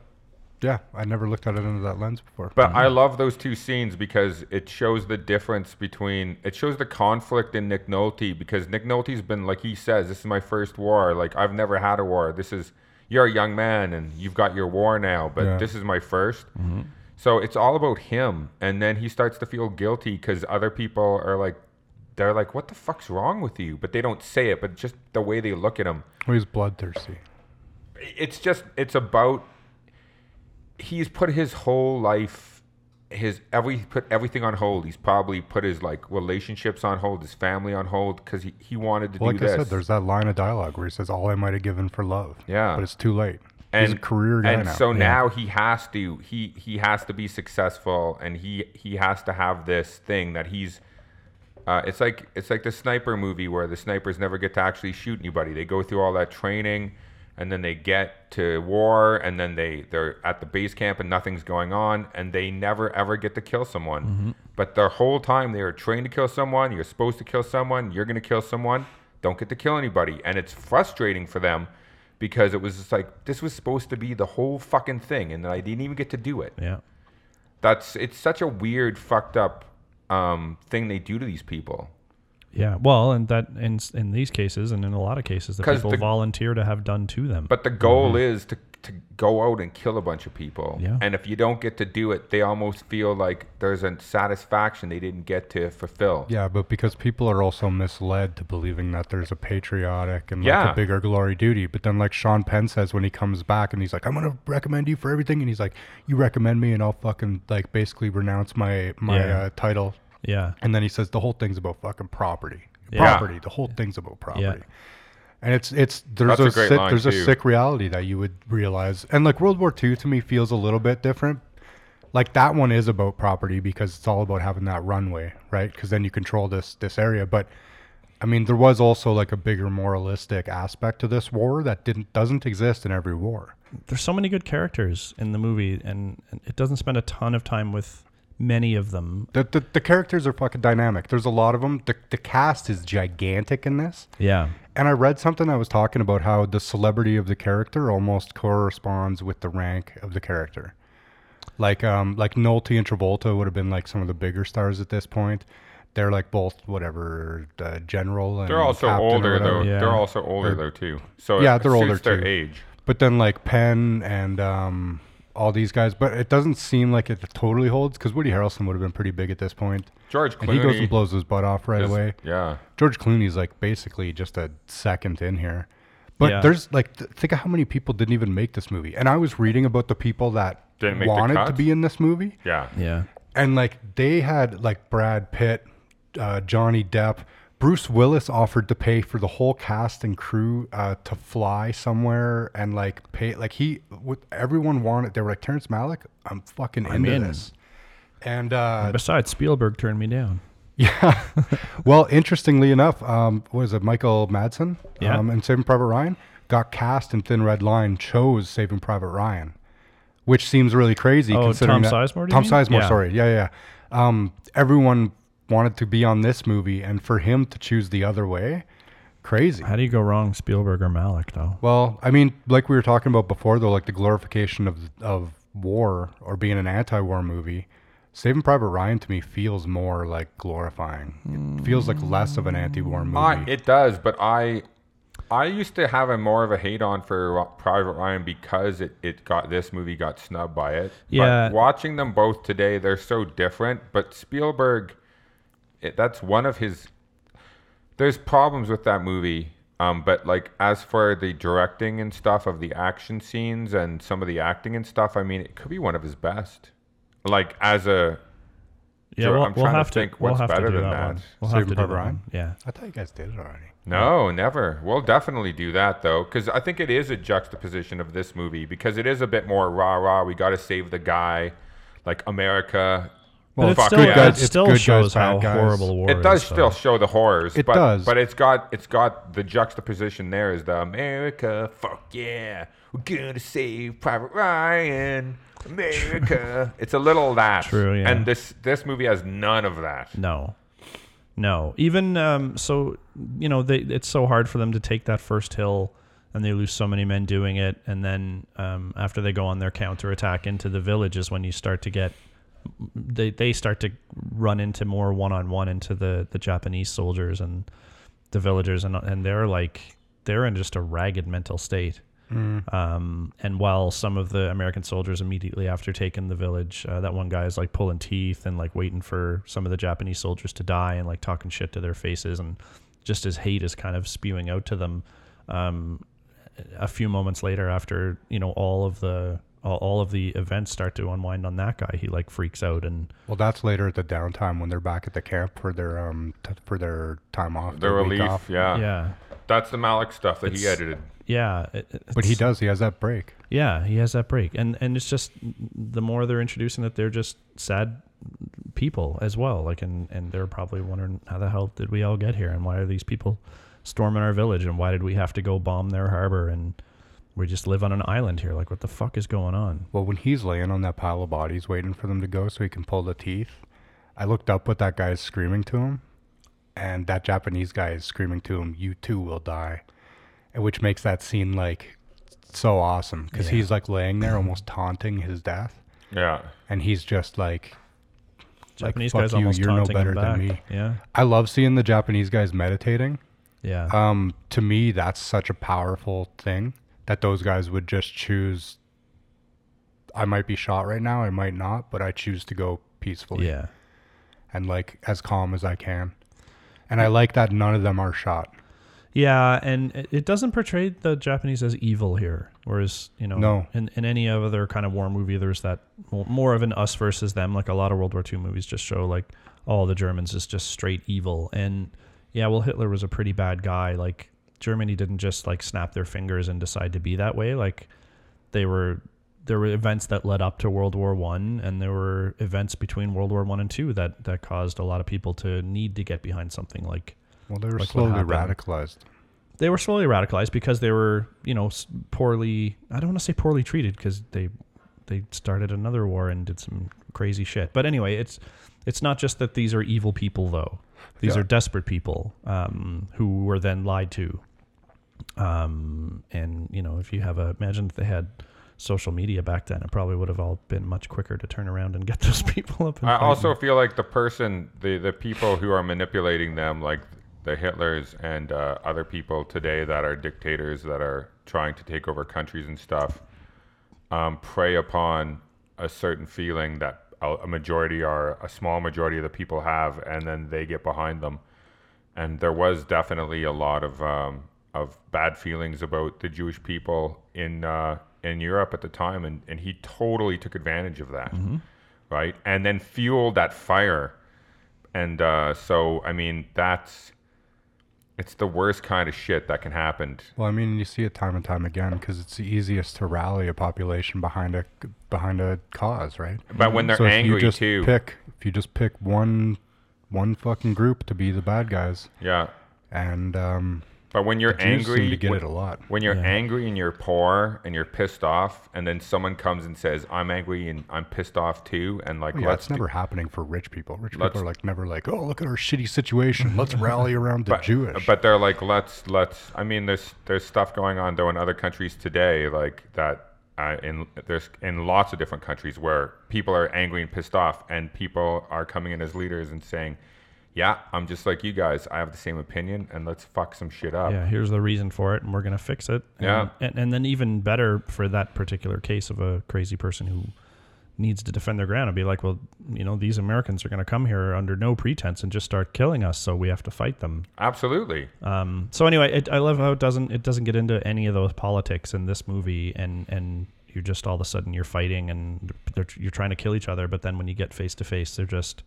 Yeah, I never looked at it under that lens before. But mm-hmm. I love those two scenes because it shows the difference between... It shows the conflict in Nick Nolte because Nick Nolte's been, like he says, this is my first war. Like, I've never had a war. This is... You're a young man and you've got your war now, but yeah. this is my first. Mm-hmm. So it's all about him. And then he starts to feel guilty because other people are like... They're like, what the fuck's wrong with you? But they don't say it, but just the way they look at him. He's bloodthirsty. It's just... It's about... He's put his whole life, his every put everything on hold. He's probably put his like relationships on hold, his family on hold, because he, he wanted to well, do like this. Like I said, there's that line of dialogue where he says, "All I might have given for love." Yeah, but it's too late. And, he's a career guy and now. so yeah. now he has to he he has to be successful, and he he has to have this thing that he's. Uh, it's like it's like the sniper movie where the snipers never get to actually shoot anybody. They go through all that training, and then they get to war, and then they they're at the base camp and nothing's going on, and they never ever get to kill someone. Mm-hmm. But the whole time they are trained to kill someone. You're supposed to kill someone. You're gonna kill someone. Don't get to kill anybody, and it's frustrating for them. Because it was just like, this was supposed to be the whole fucking thing, and I didn't even get to do it. Yeah, that's it's such a weird, fucked up um, thing they do to these people. Yeah, well, and that in in these cases, and in a lot of cases, that people the, volunteer to have done to them. But the goal mm-hmm. is to to go out and kill a bunch of people. Yeah. And if you don't get to do it, they almost feel like there's a satisfaction they didn't get to fulfill. Yeah, but because people are also misled to believing that there's a patriotic and yeah. like a bigger glory duty. But then like Sean Penn says when he comes back and he's like, I'm going to recommend you for everything. And he's like, you recommend me and I'll fucking like basically renounce my, my yeah. uh, title. Yeah. And then he says the whole thing's about fucking property. Yeah. Property. The whole thing's about property. Yeah. And it's it's there's That's a, a sick, there's too. a sick reality that you would realize. And like World War Two to me feels a little bit different. Like that one is about property because it's all about having that runway, right? Because then you control this this area. But I mean, there was also like a bigger moralistic aspect to this war that didn't doesn't exist in every war. There's so many good characters in the movie, and it doesn't spend a ton of time with many of them. The, the the characters are fucking dynamic. There's a lot of them. The the cast is gigantic in this. Yeah. And I read something that was talking about how the celebrity of the character almost corresponds with the rank of the character. Like um like Nolte and Travolta would have been like some of the bigger stars at this point. They're like both whatever uh, general and They're also older though. Yeah. They're also older they're, though too. So yeah, it they're older their too. Age. But then like Penn and um all these guys, but it doesn't seem like it totally holds because Woody Harrelson would have been pretty big at this point. George Clooney. And he goes and blows his butt off right just, away. Yeah. George Clooney's like basically just a second in here. But yeah. there's like, th- think of how many people didn't even make this movie. And I was reading about the people that didn't make wanted to be in this movie. Yeah. Yeah. And like they had like Brad Pitt, uh, Johnny Depp, Bruce Willis offered to pay for the whole cast and crew uh, to fly somewhere and like pay like he with everyone wanted. They were like, Terrence Malick, I'm fucking I'm into in. this. And, uh, and besides, Spielberg turned me down. Yeah. Well, interestingly enough, um, what is it, Michael Madsen? Yeah. Um, and Saving Private Ryan got cast in Thin Red Line. Chose Saving Private Ryan, which seems really crazy. Oh, considering Tom that, Sizemore. Tom mean? Sizemore. Yeah. Sorry. Yeah, yeah. Um, everyone wanted to be on this movie, and for him to choose the other way, crazy. How do you go wrong, Spielberg or Malick, though? Well, I mean, like we were talking about before, though, like the glorification of of war or being an anti-war movie, Saving Private Ryan to me feels more like glorifying. It feels like less of an anti-war movie. I, it does, but I I used to have a more of a hate on for Private Ryan because it, it got this movie got snubbed by it. Yeah. But watching them both today, they're so different, but Spielberg... It, that's one of his there's problems with that movie um but like as for the directing and stuff of the action scenes and some of the acting and stuff, I mean, it could be one of his best, like as a yeah we'll, I'm trying we'll have to think to, what's we'll better than that, that. We'll Saving Private Ryan. Yeah, I thought you guys did it already. No, never. We'll definitely do that though, because I think it is a juxtaposition of this movie, because it is a bit more rah rah, we got to save the guy, like America. Well, it still, yeah. it still good shows guys, how guys. horrible war is. It does is, still so. show the horrors. It but, does. But it's got it's got the juxtaposition there is the America, fuck yeah, we're going to save Private Ryan, America. It's a little that. True, yeah. And this, this movie has none of that. No. No. Even um, so, you know, they, it's so hard for them to take that first hill, and they lose so many men doing it. And then um, after they go on their counterattack into the village is when you start to get... They they start to run into more one on one into the, the Japanese soldiers and the villagers, and and they're like they're in just a ragged mental state. Mm. Um, and while some of the American soldiers immediately after taking the village, uh, that one guy is like pulling teeth and like waiting for some of the Japanese soldiers to die and like talking shit to their faces, and just his hate is kind of spewing out to them. Um, a few moments later, after you know all of the. all of the events start to unwind on that guy, he like freaks out. And well, that's later at the downtime when they're back at the camp for their um t- for their time off, their relief off. yeah yeah that's the Malick stuff that it's, he edited Yeah. It, but he does. He has that break. Yeah, he has that break. And and it's just the more they're introducing that they're just sad people as well. Like, and, and they're probably wondering, how the hell did we all get here? And why are these people storming our village? And why did we have to go bomb their harbor? And we just live on an island here. Like, what the fuck is going on? Well, when he's laying on that pile of bodies waiting for them to go so he can pull the teeth, I looked up what that guy is screaming to him. And that Japanese guy is screaming to him, "You too will die." Which makes that scene like so awesome, because yeah. he's like laying there almost taunting his death. Yeah. And he's just like, Japanese like, guy's you, almost you're taunting no better him back. Than me. Yeah. I love seeing the Japanese guys meditating. Yeah. Um, to me, that's such a powerful thing that those guys would just choose. I might be shot right now. I might not, but I choose to go peacefully. Yeah. And like as calm as I can. And I like that none of them are shot. Yeah, and it doesn't portray the Japanese as evil here. Whereas, you know, no. in, in any other kind of war movie, there's that more of an us versus them. Like a lot of World War Two movies just show like, oh, the Germans is just straight evil. And yeah, well, Hitler was a pretty bad guy. Like Germany didn't just like snap their fingers and decide to be that way. Like they were, there were events that led up to World War One, and there were events between World War One and Two that, that caused a lot of people to need to get behind something like. Well, they were like slowly radicalized. They were slowly radicalized because they were, you know, poorly, I don't want to say poorly treated, because they they started another war and did some crazy shit. But anyway, it's it's not just that these are evil people, though. These yeah. are desperate people um, who were then lied to. Um, and, you know, if you have a, imagine if they had social media back then, it probably would have all been much quicker to turn around and get those people up. And I also them. feel like the person, the, the people who are manipulating them, like, the Hitlers and uh, other people today that are dictators that are trying to take over countries and stuff, um, prey upon a certain feeling that a majority or a small majority of the people have, and then they get behind them. And there was definitely a lot of um, of bad feelings about the Jewish people in uh, in Europe at the time, and, and he totally took advantage of that, mm-hmm. right? And then fueled that fire. And uh, so, I mean, that's... It's the worst kind of shit that can happen. Well, I mean, you see it time and time again, because it's the easiest to rally a population behind a behind a cause, right? But when they're so angry, if you just too. Pick, if you just pick one one fucking group to be the bad guys. Yeah. And um. But when you're angry, seem to get when, it a lot. When you're yeah. angry and you're poor and you're pissed off, and then someone comes and says, "I'm angry and I'm pissed off too," and like, oh, yeah, that's never do, happening for rich people. Rich people are like never like, "Oh, look at our shitty situation. Let's rally around the but, Jewish." But they're like, "Let's let's." I mean, there's there's stuff going on though in other countries today, like that. Uh, in there's in lots of different countries where people are angry and pissed off, and people are coming in as leaders and saying, "Yeah, I'm just like you guys. I have the same opinion, and let's fuck some shit up. Yeah, here's the reason for it, and we're gonna fix it." And, yeah, and, and then even better for that particular case of a crazy person who needs to defend their ground and be like, "Well, you know, these Americans are gonna come here under no pretense and just start killing us, so we have to fight them." Absolutely. Um. So anyway, it, I love how it doesn't it doesn't get into any of those politics in this movie, and and you're just all of a sudden you're fighting and they're, you're trying to kill each other, but then when you get face to face, they're just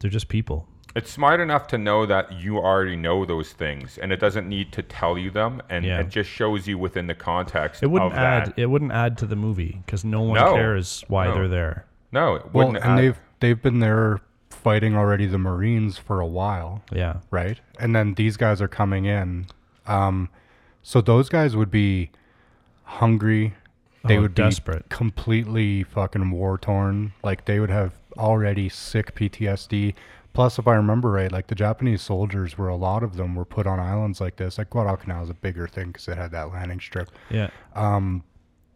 they're just people. It's smart enough to know that you already know those things, and it doesn't need to tell you them, and yeah. it just shows you within the context. It wouldn't of add. That. It wouldn't add to the movie because no one no. cares why no. they're there. No, it wouldn't. Well, and add. they've they've been there fighting already the Marines for a while. Yeah, right. And then these guys are coming in, um, so those guys would be hungry. They oh, would desperate. be completely fucking war torn. Like they would have already sick P T S D. Plus, if I remember right, like the Japanese soldiers were, a lot of them were put on islands like this. Like Guadalcanal is a bigger thing because it had that landing strip. Yeah. Um,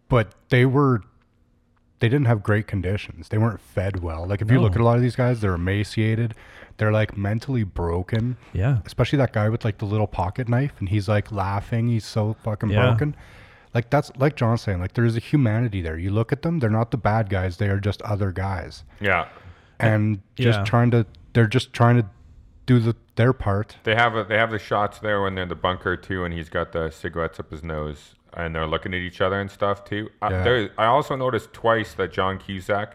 but they were, they didn't have great conditions. They weren't fed well. Like if no. you look at a lot of these guys, they're emaciated. They're like mentally broken. Yeah. Especially that guy with like the little pocket knife, and he's like laughing. He's so fucking yeah. broken. Like that's like John's saying, like there is a humanity there. You look at them, they're not the bad guys. They are just other guys. Yeah. And yeah. just trying to. They're just trying to do the, their part. They have a, they have the shots there when they're in the bunker too, and he's got the cigarettes up his nose, and they're looking at each other and stuff too. Yeah. I, there, I also noticed twice that John Cusack,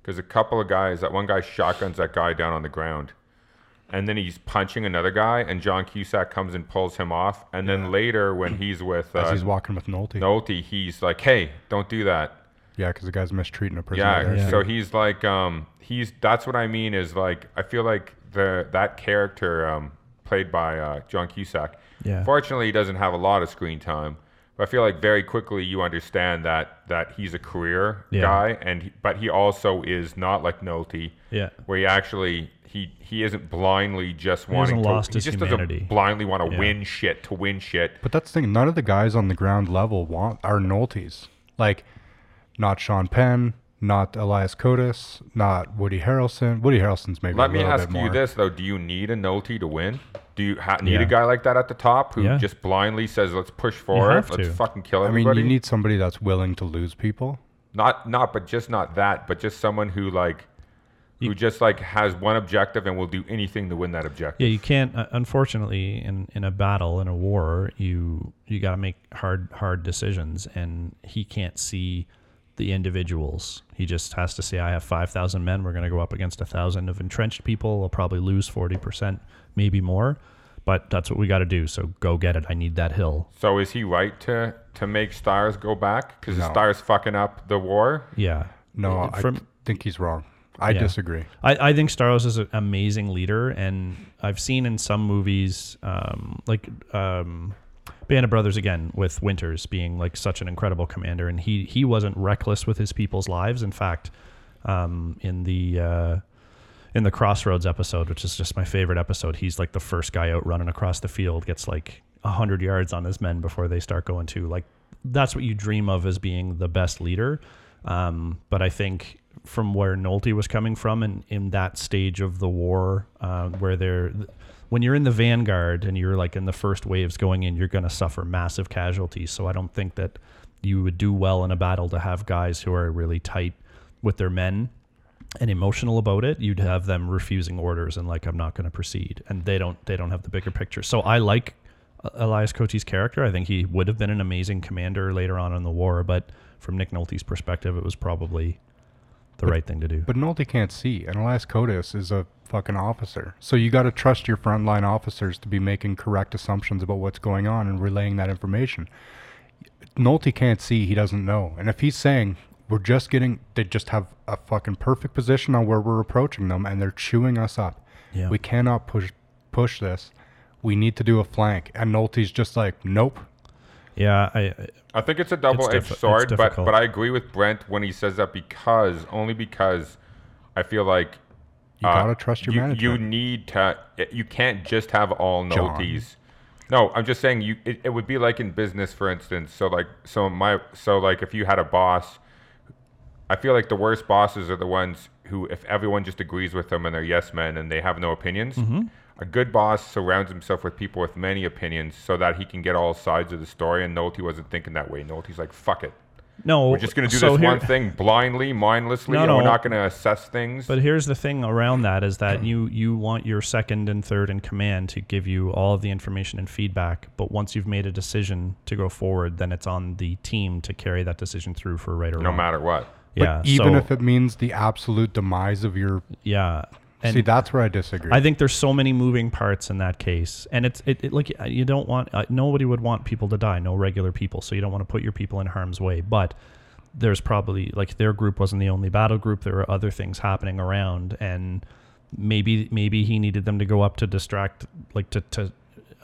because a couple of guys, that one guy shotguns that guy down on the ground, and then he's punching another guy, and John Cusack comes and pulls him off. And yeah. then later, when he's with... Uh, As he's walking with Nolte. Nolte, he's like, hey, don't do that. Yeah, because the guy's mistreating a person. Yeah, yeah. So he's like... um, he's. That's what I mean is, like, I feel like the that character um, played by uh, John Cusack, yeah. fortunately, he doesn't have a lot of screen time. But I feel like very quickly you understand that that he's a career yeah. guy, and he, but he also is not like Nolte, yeah. where he actually... He he isn't blindly just he wanting to... Lost he just humanity. doesn't blindly want to yeah. win shit to win shit. But that's the thing. None of the guys on the ground level want are Noltes. Like, not Sean Penn, not Elias Koteas, not Woody Harrelson. Woody Harrelson's maybe Let a little bit more. Let me ask you this, though. Do you need a Nolte to win? Do you ha- need yeah. a guy like that at the top who yeah. just blindly says, let's push forward, let's to. fucking kill everybody? I mean, you need somebody that's willing to lose people. Not, not, but just not that, but just someone who, like... who just like has one objective and will do anything to win that objective. Yeah, you can't. Uh, unfortunately, in, in a battle, in a war, you you got to make hard hard decisions, and he can't see the individuals. He just has to say, "I have five thousand men. We're going to go up against a thousand of entrenched people. I'll probably lose forty percent, maybe more, but that's what we got to do. So go get it. I need that hill." So is he right to to make Stars go back because no. the Stars fucking up the war? Yeah. No, it, from, I th- think he's wrong. I yeah. disagree. I, I think Staros is an amazing leader, and I've seen in some movies, um, like um, Band of Brothers again, with Winters being like such an incredible commander, and he he wasn't reckless with his people's lives. In fact, um, in the uh, in the Crossroads episode, which is just my favorite episode, he's like the first guy out running across the field, gets like a hundred yards on his men before they start going to. Like that's what you dream of as being the best leader. Um, but I think. From where Nolte was coming from and in that stage of the war uh, where they're when you're in the vanguard and you're like in the first waves going in, you're going to suffer massive casualties. So I don't think that you would do well in a battle to have guys who are really tight with their men and emotional about it. You'd have them refusing orders and like, I'm not going to proceed. And they don't they don't have the bigger picture. So I like Elias Koteas' character. I think he would have been an amazing commander later on in the war. But from Nick Nolte's perspective, it was probably... the but, right thing to do. But Nolte can't see, and Elias Koteas is a fucking officer. So you got to trust your frontline officers to be making correct assumptions about what's going on and relaying that information. Nolte can't see, he doesn't know. And if he's saying, we're just getting, they just have a fucking perfect position on where we're approaching them, and they're chewing us up. Yeah. We cannot push push this. We need to do a flank. And Nolte's just like, nope. Yeah, I I think it's a double-edged diff- sword, but, but I agree with Brent when he says that because, only because I feel like... You uh, gotta trust your you, management. You need to... You can't just have all Noltes. No, I'm just saying you. It, it would be like in business, for instance. So like, so my, so like if you had a boss, I feel like the worst bosses are the ones who, if everyone just agrees with them and they're yes men and they have no opinions... Mm-hmm. A good boss surrounds himself with people with many opinions so that he can get all sides of the story. And Nolte wasn't thinking that way. Nolte's like, fuck it. No. We're just going to do so this here, one thing blindly, mindlessly, no, and no. we're not going to assess things. But here's the thing around that is that you, you want your second and third in command to give you all of the information and feedback. But once you've made a decision to go forward, then it's on the team to carry that decision through for right or wrong. No matter what. Yeah. But even so, if it means the absolute demise of your... Yeah. And see, that's where I disagree. I think there's so many moving parts in that case. And it's it, it like you don't want, uh, nobody would want people to die, no regular people. So you don't want to put your people in harm's way. But there's probably, like their group wasn't the only battle group. There were other things happening around. And maybe maybe he needed them to go up to distract, like to, to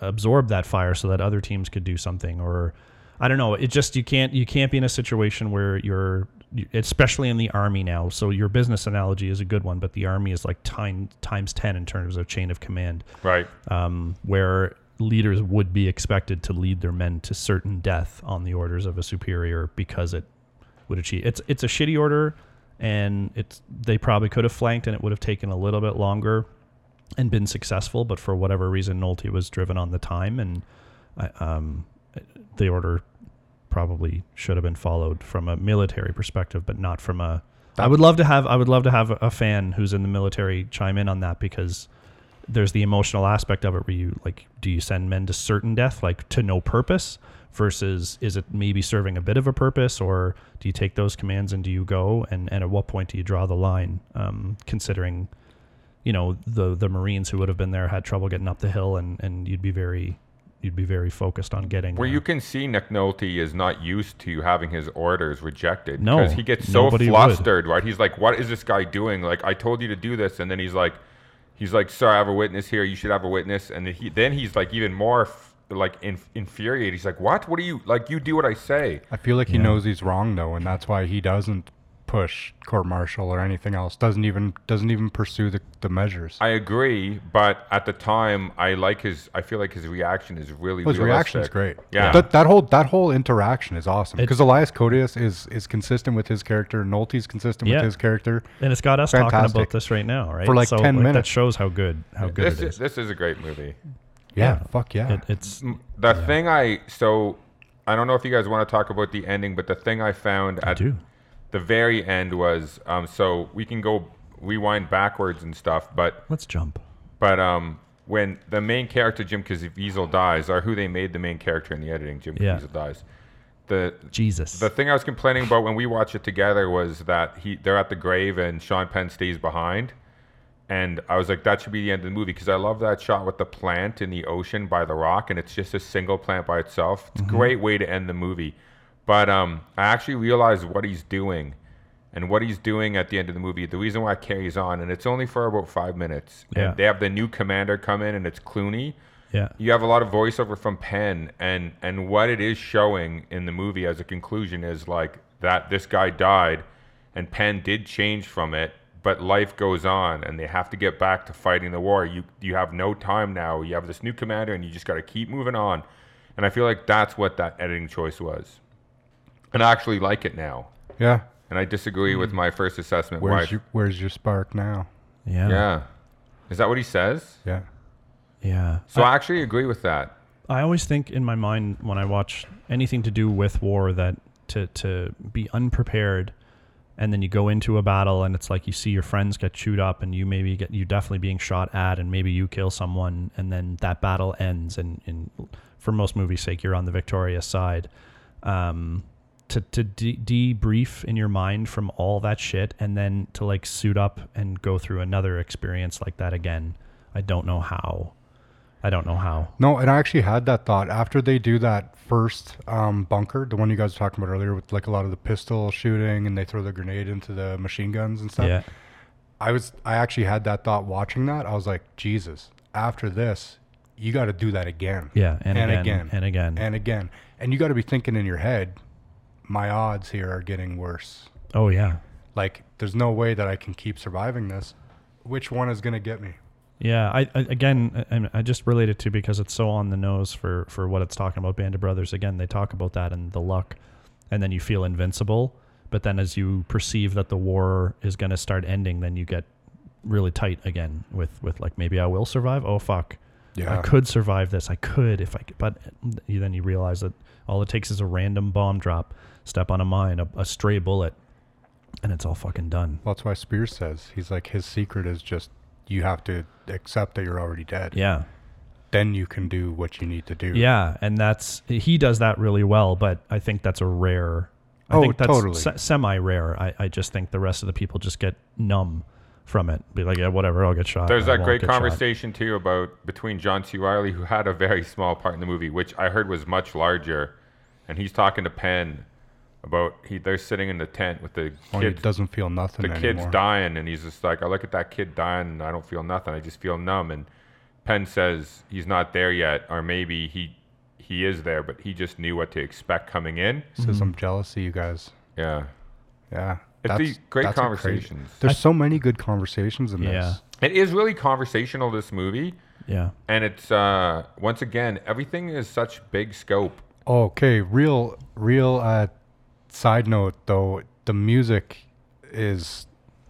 absorb that fire so that other teams could do something. Or I don't know. It just, you can't you can't be in a situation where you're, especially in the army now. So your business analogy is a good one, but the army is like time, times ten in terms of chain of command. Right. Um, where leaders would be expected to lead their men to certain death on the orders of a superior because it would achieve. It's it's a shitty order, and it's they probably could have flanked, and it would have taken a little bit longer and been successful, but for whatever reason, Nolte was driven on the time, and um, the order... probably should have been followed from a military perspective, but not from a... I would love to have I would love to have a fan who's in the military chime in on that, because there's the emotional aspect of it where you, like, do you send men to certain death, like, to no purpose, versus is it maybe serving a bit of a purpose, or do you take those commands and do you go, and, and at what point do you draw the line, um, considering... you know, the the Marines who would have been there had trouble getting up the hill, and, and you'd be very you'd be very focused on getting where uh, you can see Nick Nolte is not used to having his orders rejected. No, because he gets so flustered, would. right? He's like, "What is this guy doing? Like, I told you to do this," and then he's like, he's like, "Sir, I have a witness here. You should have a witness." And then, he, then he's like even more f- like inf- infuriated. He's like, "What? What are you like? You do what I say." I feel like he yeah. knows he's wrong though, and that's why he doesn't push court martial or anything else. Doesn't even doesn't even pursue the, the measures. I agree, but at the time, I like his. I feel like his reaction is really. Well, his reaction is great. Yeah, that, that whole that whole interaction is awesome because Elias Koteas is is consistent with his character. Nolte's consistent yeah. with his character, and it's got us Fantastic. talking about this right now, right? For like so, ten like, minutes. That shows how good how good this it is, is. This is a great movie. Yeah, yeah. fuck yeah. It, it's the yeah. thing I so I don't know if you guys want to talk about the ending, but the thing I found I at. Do. The very end was um, so we can go rewind backwards and stuff, but let's jump. But um, when the main character Jim Caviezel dies, or who they made the main character in the editing, Jim yeah. Caviezel dies. The Jesus. The thing I was complaining about when we watched it together was that he they're at the grave and Sean Penn stays behind, and I was like, that should be the end of the movie because I love that shot with the plant in the ocean by the rock, and it's just a single plant by itself. It's mm-hmm. a great way to end the movie. But um, I actually realized what he's doing and what he's doing at the end of the movie. The reason why it carries on, and it's only for about five minutes. Yeah. And they have the new commander come in, and it's Clooney. Yeah. You have a lot of voiceover from Penn, and, and what it is showing in the movie as a conclusion is like that this guy died, and Penn did change from it, but life goes on, and they have to get back to fighting the war. You you have no time now. You have this new commander, and you just got to keep moving on. And I feel like that's what that editing choice was. And I actually like it now. Yeah. And I disagree mm. with my first assessment. Where's wife. your Where's your spark now? Yeah. Yeah. Is that what he says? Yeah. Yeah. So I, I actually agree with that. I always think in my mind when I watch anything to do with war that to to be unprepared, and then you go into a battle and it's like you see your friends get chewed up and you maybe get you definitely being shot at and maybe you kill someone and then that battle ends and, and for most movies' sake you're on the victorious side. Um. to to de- debrief in your mind from all that shit and then to like suit up and go through another experience like that again. I don't know how. I don't know how. No, and I actually had that thought after they do that first um, bunker, the one you guys were talking about earlier with like a lot of the pistol shooting and they throw the grenade into the machine guns and stuff. Yeah. I was, I actually had that thought watching that. I was like, Jesus, after this, you got to do that again. Yeah. And, and again, again. And again. And again. And you got to be thinking in your head, my odds here are getting worse. Oh, yeah. Like, there's no way that I can keep surviving this. Which one is going to get me? Yeah. I, I Again, I, I just relate it to because it's so on the nose for, for what it's talking about. Band of Brothers, again, they talk about that and the luck. And then you feel invincible. But then as you perceive that the war is going to start ending, then you get really tight again with, with like, maybe I will survive. Oh, fuck. Yeah. I could survive this. I could if I could. But then you realize that all it takes is a random bomb drop. Step on a mine, a, a stray bullet, and it's all fucking done. Well, that's why Spears says he's like his secret is just you have to accept that you're already dead. Yeah. Then you can do what you need to do. Yeah, and that's he does that really well, but I think that's a rare. I oh, think that's totally. se- semi-rare. I, I just think the rest of the people just get numb from it. Be like, yeah, whatever, I'll get shot. There's that great conversation shot. too about between John C. Reilly, who had a very small part in the movie, which I heard was much larger, and he's talking to Penn. About he, they're sitting in the tent with the oh, kid doesn't feel nothing. The anymore. kid's dying, and he's just like, I look at that kid dying, and I don't feel nothing. I just feel numb. And Penn says he's not there yet, or maybe he he is there, but he just knew what to expect coming in. So mm-hmm. some jealousy, you guys. Yeah, yeah. It's these great conversations. Crazy, there's I, so many good conversations in yeah. this. It is really conversational. This movie. Yeah. And it's uh, once again, everything is such big scope. Okay, real, real. Uh, Side note, though, the music is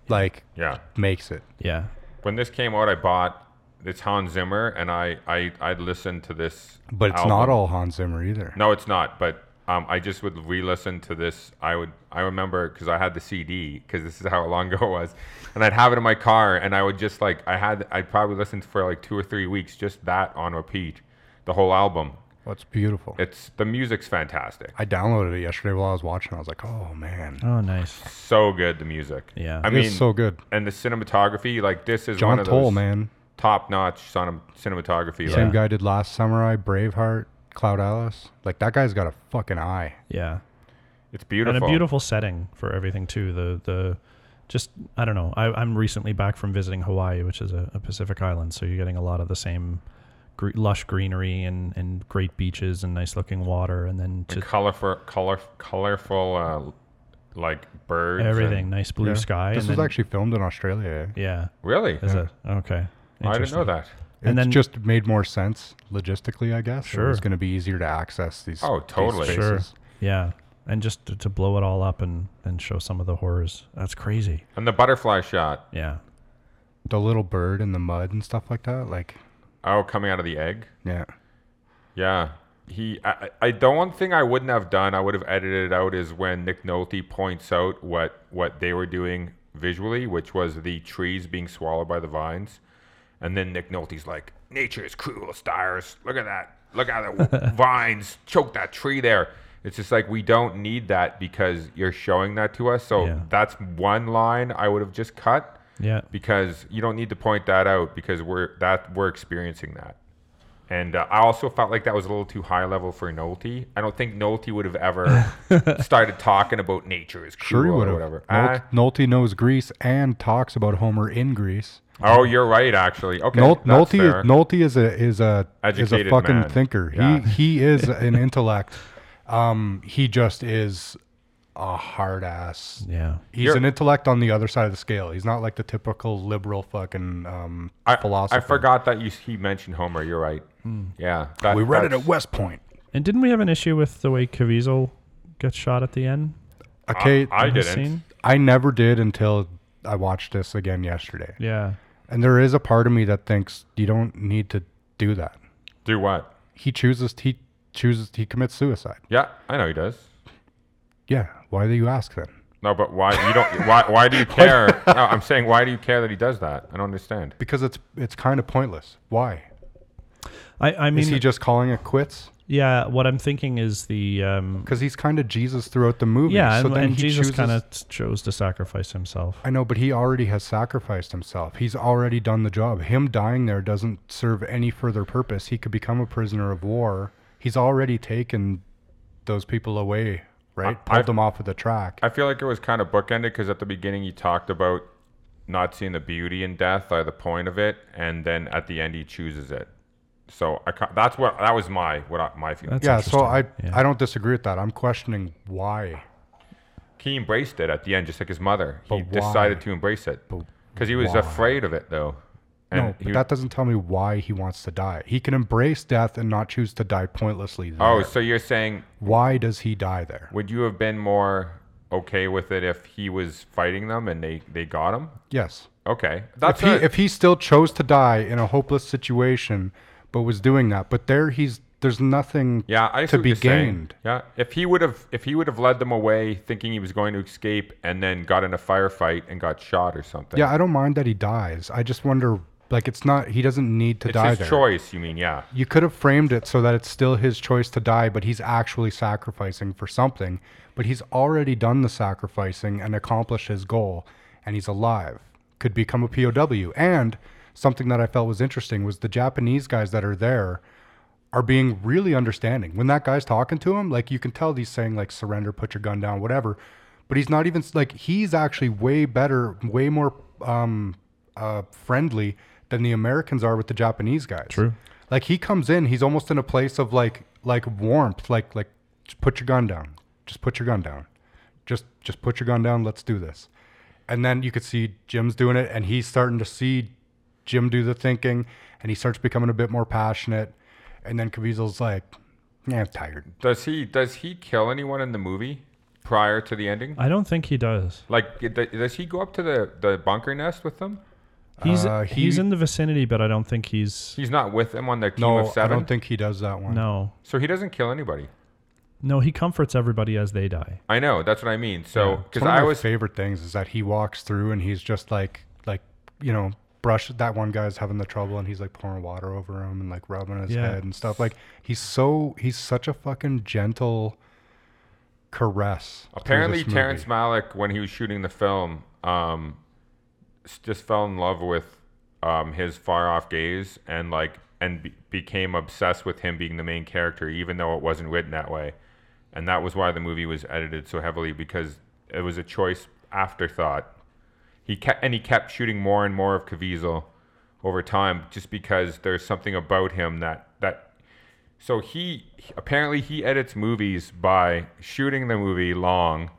like yeah. makes it. Yeah. When this came out, I bought it's Hans Zimmer, and I I I listened to this. But it's album. Not all Hans Zimmer either. No, it's not. But um, I just would re-listen to this. I would I remember because I had the C D because this is how long ago it was, and I'd have it in my car, and I would just like I had I'd probably listen for like two or three weeks just that on repeat, the whole album. Well, it's beautiful. It's the music's fantastic. I downloaded it yesterday while I was watching. I was like, oh man. Oh, nice. So good, the music. Yeah, I it mean, is so good. And the cinematography, like this is John one of Toll, those man. top-notch cinematography. Same like. guy did Last Samurai, Braveheart, Cloud Atlas. Like that guy's got a fucking eye. Yeah, it's beautiful. And a beautiful setting for everything too. The the. Just, I don't know, I, I'm recently back from visiting Hawaii, which is a, a Pacific island, so you're getting a lot of the same gre- lush greenery and, and great beaches and nice-looking water, and then... To and colorful, color, colorful uh, like, birds. Everything, and, nice blue yeah. sky. This was then, actually filmed in Australia. Yeah. Really? Is yeah. it? Okay. I didn't know that. It's and then, just made more sense, logistically, I guess. Sure. It was going to be easier to access these Oh, totally. These spaces. Sure. Yeah. And just to, to blow it all up and, and show some of the horrors. That's crazy. And the butterfly shot. Yeah. The little bird in the mud and stuff like that. Like, oh, coming out of the egg? Yeah. Yeah. He. I, I. The one thing I wouldn't have done, I would have edited it out, is when Nick Nolte points out what, what they were doing visually, which was the trees being swallowed by the vines. And then Nick Nolte's like, nature is cruel, stars. Look at that. Look at the vines. Choke that tree there. It's just like, we don't need that because you're showing that to us. So yeah. that's one line I would have just cut. Yeah. Because you don't need to point that out because we're that we're experiencing that. And uh, I also felt like that was a little too high level for Nolte. I don't think Nolte would have ever started talking about nature is cruel sure or whatever. Nolte, ah. Nolte knows Greece and talks about Homer in Greece. Oh, you're right, actually. Okay, Nolte, Nolte, Nolte is a is a Educated is a fucking man. thinker. Yeah. He he is an intellect. Um, he just is a hard ass. Yeah. He's You're, an intellect on the other side of the scale. He's not like the typical liberal fucking um, I, philosopher. I forgot that you he mentioned Homer. You're right. Mm. Yeah. That, we read it at West Point. And didn't we have an issue with the way Caviezel gets shot at the end? Okay. I, I didn't. Scene? I never did until I watched this again yesterday. Yeah. And there is a part of me that thinks you don't need to do that. Do what? He chooses to... He, chooses he commits suicide. Yeah, I know he does. Yeah, why do you ask then? No, but why you don't why why do you care? No, I'm saying why do you care that he does that? I don't understand. Because it's it's kind of pointless. Why? I I mean, is he just calling it quits? Yeah, what I'm thinking is the um because he's kind of Jesus throughout the movie. Yeah, so and, then and Jesus kind of chose to sacrifice himself. I know, but he already has sacrificed himself. He's already done the job. Him dying there doesn't serve any further purpose. He could become a prisoner of war. He's already taken those people away, right? I, Pulled I, them off of the track. I feel like it was kind of bookended because at the beginning he talked about not seeing the beauty in death or the point of it, and then at the end he chooses it. So I, that's what that was my what I, my feeling. That's yeah, so I yeah. I don't disagree with that. I'm questioning why he embraced it at the end, just like his mother. But he why? decided to embrace it because he was why? afraid of it, though. And no, but he, that doesn't tell me why he wants to die. He can embrace death and not choose to die pointlessly there. Oh, so you're saying... Why does he die there? Would you have been more okay with it if he was fighting them and they, they got him? Yes. Okay. That's if, a, he, if he still chose to die in a hopeless situation, but was doing that, but there he's there's nothing yeah, I to be gained. Saying. Yeah, if he would have if he would have led them away thinking he was going to escape and then got in a firefight and got shot or something. Yeah, I don't mind that he dies. I just wonder... Like, it's not, he doesn't need to it's die there. It's his choice, you mean, yeah. You could have framed it so that it's still his choice to die, but he's actually sacrificing for something. But he's already done the sacrificing and accomplished his goal, and he's alive. Could become a P O W. And something that I felt was interesting was the Japanese guys that are there are being really understanding. When that guy's talking to him, like, you can tell he's saying, like, surrender, put your gun down, whatever. But he's not even, like, he's actually way better, way more um, uh, friendly than the Americans are with the Japanese guys. True. Like he comes in, he's almost in a place of like, like warmth, like, like just put your gun down, just put your gun down, just, just put your gun down. Let's do this. And then you could see Jim's doing it and he's starting to see Jim do the thinking and he starts becoming a bit more passionate. And then Caviezel's like, yeah, I'm tired. Does he, does he kill anyone in the movie prior to the ending? I don't think he does. Like, does he go up to the, the bunker nest with them? He's uh, he, he's in the vicinity, but I don't think he's... He's not with him on the team no, of seven? No, I don't think he does that one. No. So he doesn't kill anybody? No, he comforts everybody as they die. I know. That's what I mean. So, yeah. One I of my was, favorite things is that he walks through and he's just like, like you know, brush, that one guy's having the trouble and he's like pouring water over him and like rubbing his yeah. head and stuff. Like he's so, he's such a fucking gentle caress. Apparently Terrence Malick, when he was shooting the film, um, just fell in love with um, his far off gaze and like, and be- became obsessed with him being the main character, even though it wasn't written that way. And that was why the movie was edited so heavily, because it was a choice afterthought. He kept, and he kept shooting more and more of Caviezel over time, just because there's something about him that, that, so he, apparently he edits movies by shooting the movie long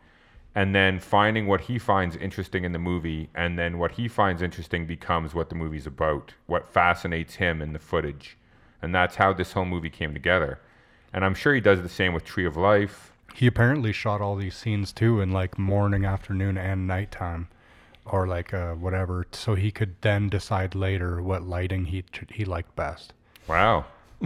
and then finding what he finds interesting in the movie, and then what he finds interesting becomes what the movie's about, what fascinates him in the footage. And that's how this whole movie came together. And I'm sure he does the same with Tree of Life. He apparently shot all these scenes, too, in, like, morning, afternoon, and nighttime, or, like, uh, whatever, so he could then decide later what lighting he he liked best. Wow.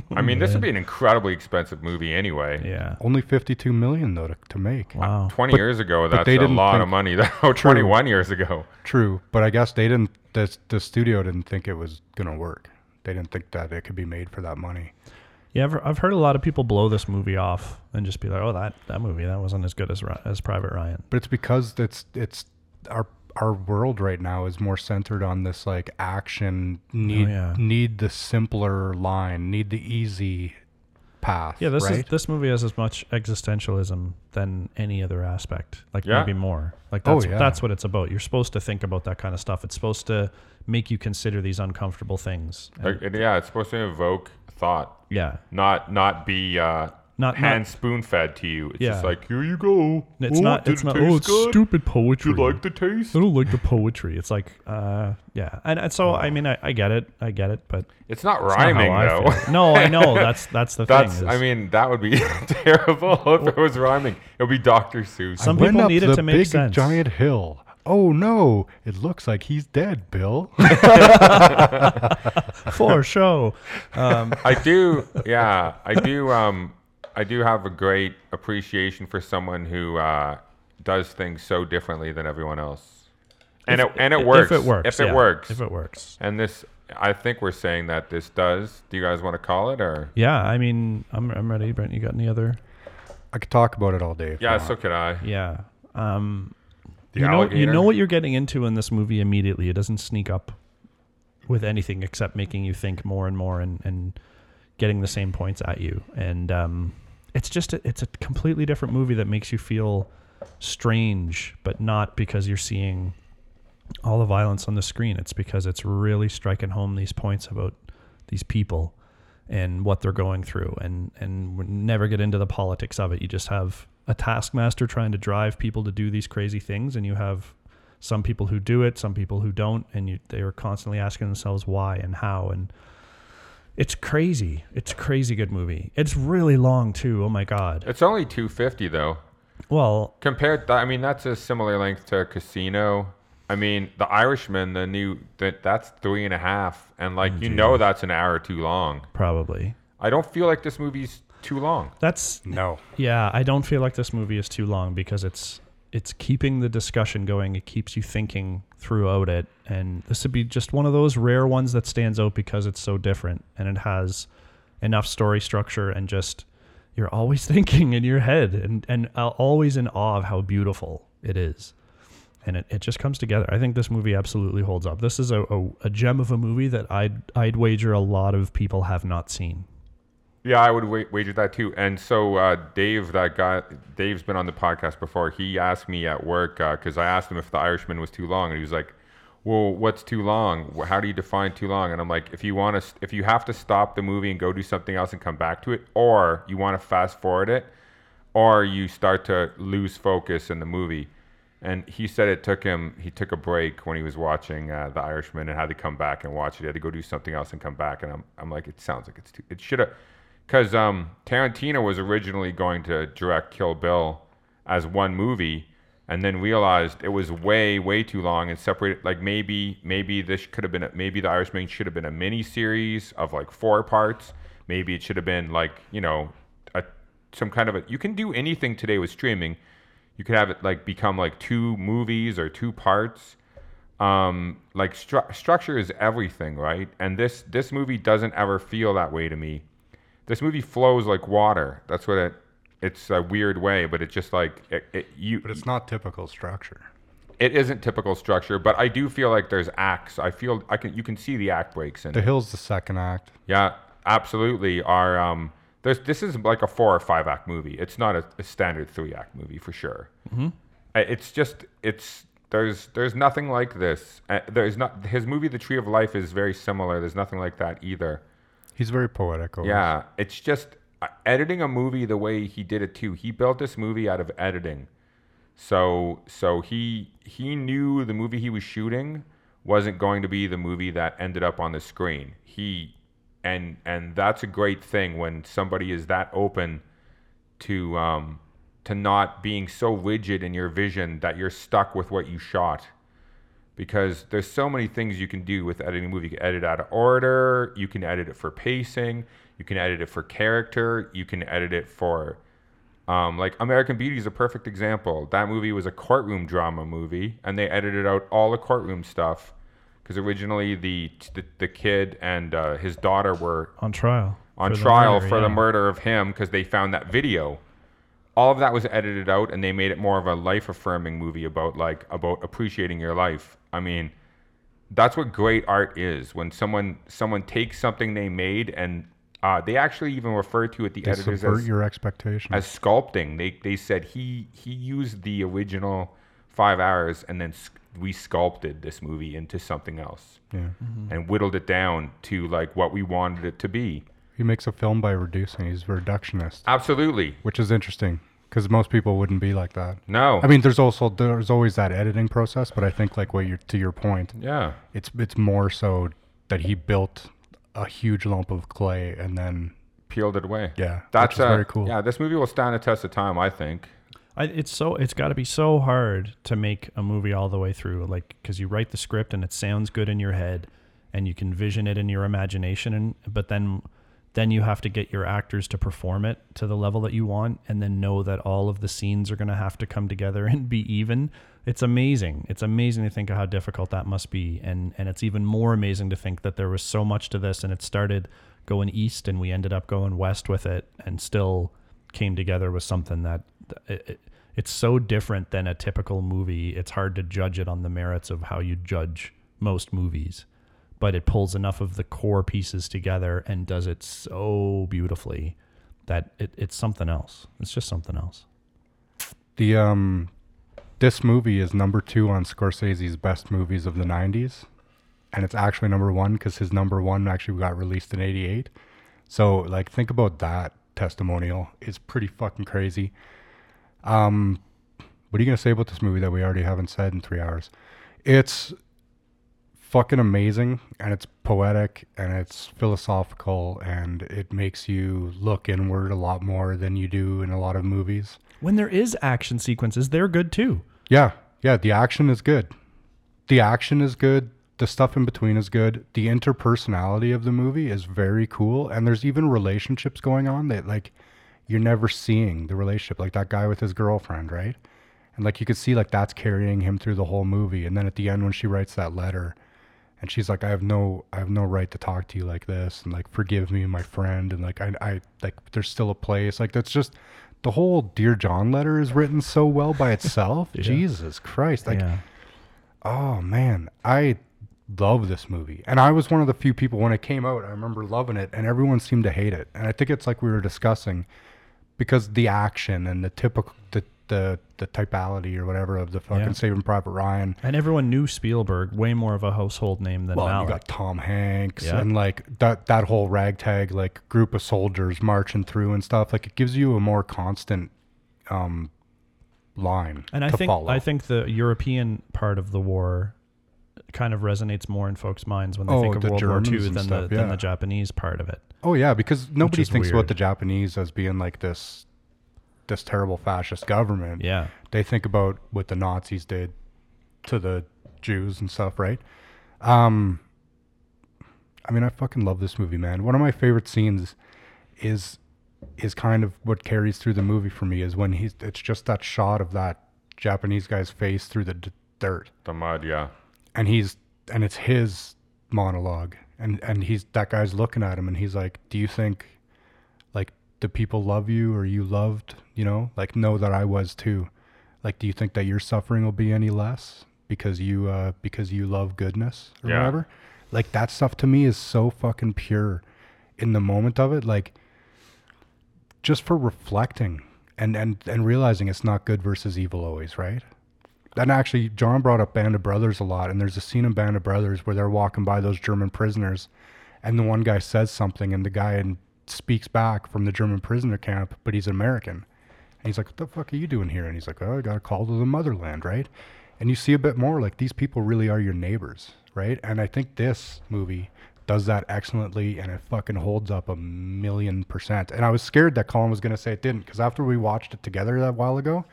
I mean, this would be an incredibly expensive movie anyway. Yeah. Only fifty-two million dollars, though, to, to make. Wow. Uh, twenty but, years ago, that's a lot think, of money, though. twenty-one years ago. True. But I guess they didn't, the, the studio didn't think it was going to work. They didn't think that it could be made for that money. Yeah, I've, I've heard a lot of people blow this movie off and just be like, "Oh, that, that movie that wasn't as good as as Private Ryan." But it's because it's it's our our world right now is more centered on this like action need oh, yeah. need the simpler line, need the easy path. Yeah, this right? is, this movie has as much existentialism than any other aspect, like yeah. maybe more. Like that's oh, yeah. that's what it's about. You're supposed to think about that kind of stuff. It's supposed to make you consider these uncomfortable things. Like, yeah, it's supposed to evoke thought. Yeah. Not not be uh not hand spoon fed to you. It's yeah. just like, here you go. It's oh, not it's it not oh it's good? Stupid poetry. You like the taste? I don't like the poetry. It's like uh yeah. And, and so oh. I mean I, I get it. I get it, but it's not rhyming though. I no, I know. That's that's the that's, thing. Is, I mean, that would be terrible if it was rhyming. It would be Doctor Seuss. Some I people need it to make big, sense. Giant hill. Oh no, it looks like he's dead, Bill. For show. Um, I do, yeah, I do, um, I do have a great appreciation for someone who uh, does things so differently than everyone else. And if, it and it if works. If it works. If it yeah, works. If it works. And this, I think we're saying that this does. Do you guys want to call it or? Yeah, I mean, I'm I'm ready. Brent, you got any other? I could talk about it all day. Yeah, so could I. Yeah. Um, You know, you know what you're getting into in this movie immediately. It doesn't sneak up with anything except making you think more and more and, and getting the same points at you. And um, it's just a, it's a completely different movie that makes you feel strange, but not because you're seeing all the violence on the screen. It's because it's really striking home these points about these people and what they're going through. And, and we never get into the politics of it. You just have a taskmaster trying to drive people to do these crazy things, and you have some people who do it, some people who don't, and you, they are constantly asking themselves why and how, and it's crazy. It's a crazy good movie. It's really long too. Oh my God. It's only two fifty though. Well, compared to, I mean, that's a similar length to Casino. I mean, The Irishman, the new, that that's three and a half. And like, geez. You know, that's an hour too long. Probably. I don't feel like this movie's too long. That's no. Yeah, I don't feel like this movie is too long because it's it's keeping the discussion going. It keeps you thinking throughout it, and this would be just one of those rare ones that stands out because it's so different and it has enough story structure and just you're always thinking in your head and and always in awe of how beautiful it is. And it, it just comes together. I think this movie absolutely holds up. This is a, a, a gem of a movie that I'd I'd wager a lot of people have not seen. Yeah, I would w- wager that too. And so uh, Dave, that guy, Dave's been on the podcast before. He asked me at work because uh, I asked him if The Irishman was too long, and he was like, "Well, what's too long? How do you define too long?" And I'm like, "If you want to, if you have to stop the movie and go do something else and come back to it, or you want to fast forward it, or you start to lose focus in the movie." And he said it took him, he took a break when he was watching uh, The Irishman and had to come back and watch it. He had to go do something else and come back. And I'm, I'm like, it sounds like it's too. It should have. Because um, Tarantino was originally going to direct Kill Bill as one movie and then realized it was way, way too long and separated. Like maybe maybe this could have been, a, maybe The Irishman should have been a mini series of like four parts. Maybe it should have been like, you know, a, some kind of a, you can do anything today with streaming. You could have it like become like two movies or two parts. um, like stru- structure is everything, right? And this this movie doesn't ever feel that way to me. This movie flows like water. That's what it. It's a weird way, but it's just like it, it, you. But it's not typical structure. It isn't typical structure, but I do feel like there's acts. I feel I can you can see the act breaks in it. The Hill's the second act. Yeah, absolutely. Our um, there's this is like a four or five act movie. It's not a, a standard three act movie for sure. Mm-hmm. It's just it's there's there's nothing like this. Uh, there's not his movie The Tree of Life is very similar. There's nothing like that either. He's very poetic. Always. Yeah, it's just uh, editing a movie the way he did it too. He built this movie out of editing. So so he he knew the movie he was shooting wasn't going to be the movie that ended up on the screen. He and and that's a great thing when somebody is that open to um to not being so rigid in your vision that you're stuck with what you shot. Because there's so many things you can do with editing a movie. You can edit out of order, you can edit it for pacing, you can edit it for character, you can edit it for Um, like American Beauty is a perfect example. That movie was a courtroom drama movie, and they edited out all the courtroom stuff because originally the, the the kid and uh, his daughter were on trial on trial for the murder of him because they found that video. All of that was edited out, and they made it more of a life affirming movie about like about appreciating your life. I mean, that's what great art is when someone someone takes something they made and. Uh, they actually even refer to it, the they editors, subvert as, your expectations. As sculpting. They they said he he used the original five hours and then we sculpted this movie into something else. Yeah. Mm-hmm. And whittled it down to like what we wanted it to be. He makes a film by reducing. He's a reductionist. Absolutely. Which is interesting because most people wouldn't be like that. No. I mean, there's also there's always that editing process, but I think like what you're to your point. Yeah. It's it's more so that he built a huge lump of clay and then peeled it away. Yeah, that's uh, very cool. Yeah, this movie will stand the test of time, I think. I, it's so it's got to be so hard to make a movie all the way through, like because you write the script and it sounds good in your head, and you can vision it in your imagination, and but then then you have to get your actors to perform it to the level that you want, and then know that all of the scenes are going to have to come together and be even. It's amazing. It's amazing to think of how difficult that must be. And and it's even more amazing to think that there was so much to this and it started going east and we ended up going west with it and still came together with something that it, it, it's so different than a typical movie. It's hard to judge it on the merits of how you judge most movies, but it pulls enough of the core pieces together and does it so beautifully that it, it's something else. It's just something else. The, um, This movie is number two on Scorsese's best movies of the nineties. And it's actually number one because his number one actually got released in eighty-eight. So, like, think about that testimonial. It's pretty fucking crazy. Um, what are you going to say about this movie that we already haven't said in three hours? It's fucking amazing, and it's poetic, and it's philosophical, and it makes you look inward a lot more than you do in a lot of movies. When there is action sequences, they're good too. Yeah. Yeah. The action is good. The action is good. The stuff in between is good. The interpersonality of the movie is very cool. And there's even relationships going on that like you're never seeing the relationship, like that guy with his girlfriend. Right. And like, you could see like that's carrying him through the whole movie. And then at the end, when she writes that letter and she's like, I have no, I have no right to talk to you like this. And like, forgive me, my friend. And like, I, I like, there's still a place like that's just, the whole Dear John letter is written so well by itself. Yeah. Jesus Christ. Like, yeah. Oh man, I love this movie. And I was one of the few people when it came out, I remember loving it and everyone seemed to hate it. And I think it's like we were discussing because the action and the typical, the, the, the typality or whatever of the fucking yeah. Saving Private Ryan. And everyone knew Spielberg, way more of a household name than well, Malick. You got Tom Hanks yeah. and like that, that whole ragtag, like group of soldiers marching through and stuff. Like it gives you a more constant, um, line. And I to think, follow. I think the European part of the war kind of resonates more in folks' minds when they oh, think of the World Germans War Two than stuff, the, yeah. than the Japanese part of it. Oh yeah. Because nobody thinks weird. About the Japanese as being like this, this terrible fascist government. Yeah. They think about what the Nazis did to the Jews and stuff, right? Um, I mean, I fucking love this movie, man. One of my favorite scenes is is kind of what carries through the movie for me is when he's, it's just that shot of that Japanese guy's face through the d- dirt. The mud, yeah. and he's and it's his monologue, and and he's that guy's looking at him, and he's like, do you think, like, the people love you or you loved, you know, like, know that I was too, like, do you think that your suffering will be any less because you uh because you love goodness or yeah. whatever? Like, that stuff to me is so fucking pure in the moment of it, like, just for reflecting and and and realizing it's not good versus evil always, right? And actually, John brought up Band of Brothers a lot, and there's a scene in Band of Brothers where they're walking by those German prisoners, and the one guy says something, and the guy in, speaks back from the German prisoner camp, but he's American. And he's like, what the fuck are you doing here? And he's like, oh, I got a call to the motherland, right? And you see a bit more, like, these people really are your neighbors, right? And I think this movie does that excellently, and it fucking holds up a million percent. And I was scared that Colin was going to say it didn't, because after we watched it together that while ago,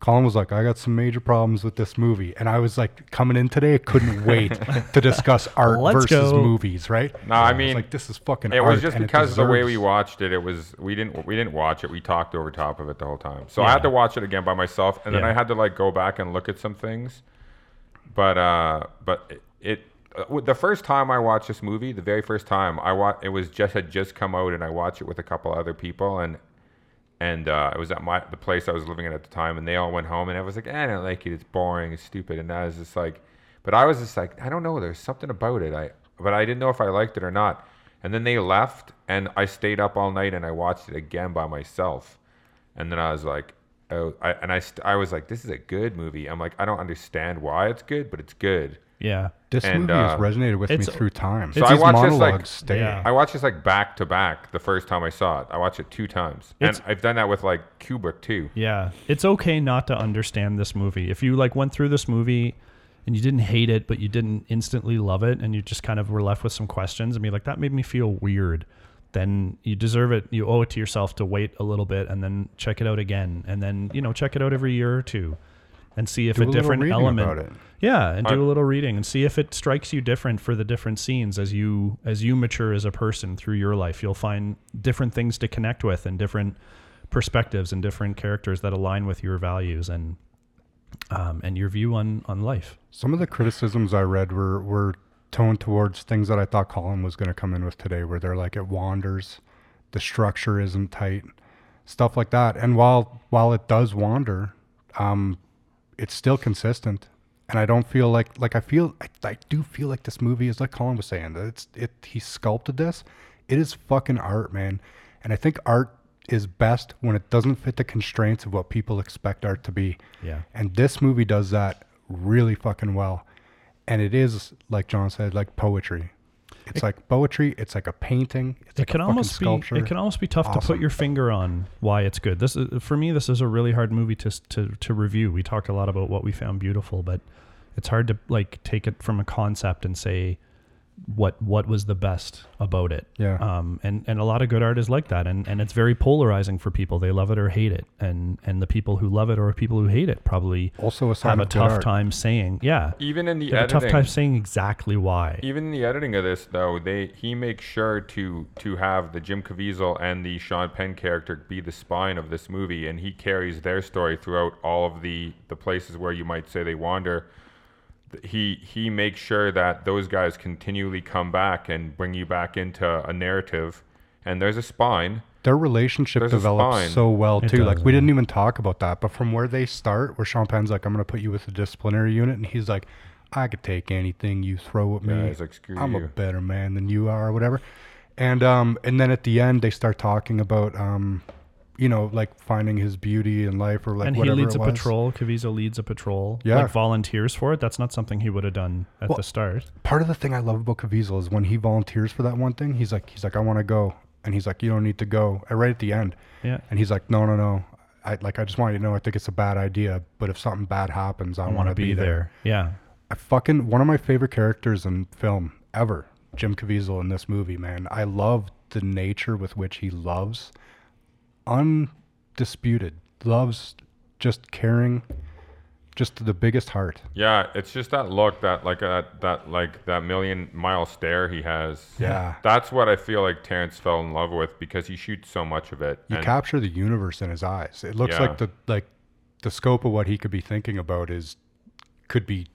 Colin was like, I got some major problems with this movie. And I was like, coming in today, I couldn't wait to discuss art Let's versus go. movies, right? No, so I mean, I was like, this is fucking it art. It was just because deserves... of the way we watched it, it was we didn't we didn't watch it. We talked over top of it the whole time. So yeah. I had to watch it again by myself, and yeah. then I had to, like, go back and look at some things. But uh but it, it the first time I watched this movie, the very first time, I wa- it was just had just come out, and I watched it with a couple other people, and And uh, it was at my the place I was living in at the time, and they all went home, and I was like, eh, I don't like it. It's boring. It's stupid. And I was just like, but I was just like, I don't know. There's something about it. I But I didn't know if I liked it or not. And then they left, and I stayed up all night, and I watched it again by myself. And then I was like, oh, I, and I, st- I was like, this is a good movie. I'm like, I don't understand why it's good, but it's good. Yeah. This and, movie uh, has resonated with me through time. So I watched this like yeah. I watched this like back to back the first time I saw it. I watched it two times. It's, and I've done that with like Kubrick too. Yeah. It's okay not to understand this movie. If you like went through this movie and you didn't hate it, but you didn't instantly love it, and you just kind of were left with some questions and be like, that made me feel weird, then you deserve it. You owe it to yourself to wait a little bit and then check it out again. And then, you know, check it out every year or two. And see if do a, a different element, about it. yeah, and do I, a little reading and see if it strikes you different for the different scenes as you as you mature as a person through your life. You'll find different things to connect with and different perspectives and different characters that align with your values and um, and your view on, on life. Some of the criticisms I read were were toned towards things that I thought Colin was going to come in with today, where they're like, it wanders, the structure isn't tight, stuff like that. And while while it does wander, um. it's still consistent, and I don't feel like like I feel I, I do feel like this movie is, like Colin was saying, that it's it he sculpted this. It is fucking art, man, and I think art is best when it doesn't fit the constraints of what people expect art to be. Yeah, and this movie does that really fucking well, and it is, like John said, like poetry. It's it, like poetry. It's like a painting. It's it like can a almost fucking sculpture. Be, it can almost be tough awesome. to put your finger on why it's good. This is, for me, this is a really hard movie to, to to review. We talked a lot about what we found beautiful, but it's hard to like take it from a concept and say what what was the best about it. Yeah. Um. And, and a lot of good art is like that, and, and it's very polarizing for people. They love it or hate it, and and the people who love it or people who hate it probably also a have a tough art. time saying yeah. Even in the editing, have a tough time saying exactly why. Even in the editing of this, though, they he makes sure to to have the Jim Caviezel and the Sean Penn character be the spine of this movie, and he carries their story throughout all of the the places where you might say they wander. He he makes sure that those guys continually come back and bring you back into a narrative, and there's a spine. Their relationship there's develops so well it too. Does, like we man. didn't even talk about that, but from where they start, where Sean Penn's like, "I'm going to put you with the disciplinary unit," and he's like, "I could take anything you throw at me. Yeah, he's like, Screw I'm you. a better man than you are," or whatever. And um and then at the end they start talking about um. you know, like finding his beauty in life or like and whatever. And he leads it a was. patrol. Caviezel leads a patrol. Yeah. Like volunteers for it. That's not something he would have done at well, the start. Part of the thing I love about Caviezel is when he volunteers for that one thing, he's like, he's like, I want to go. And he's like, you don't need to go. Right at the end. Yeah. And he's like, no, no, no. I like, I just want you to know, I think it's a bad idea, but if something bad happens, I, I want to be, be there. there. Yeah. I fucking, one of my favorite characters in film ever, Jim Caviezel in this movie, man. I love the nature with which he loves undisputed loves just caring, just the biggest heart. Yeah, it's just that look, that like uh, that like that million mile stare he has. Yeah, that's what I feel like Terrence fell in love with, because he shoots so much of it. You capture the universe in his eyes. It looks yeah. like the like the scope of what he could be thinking about is could be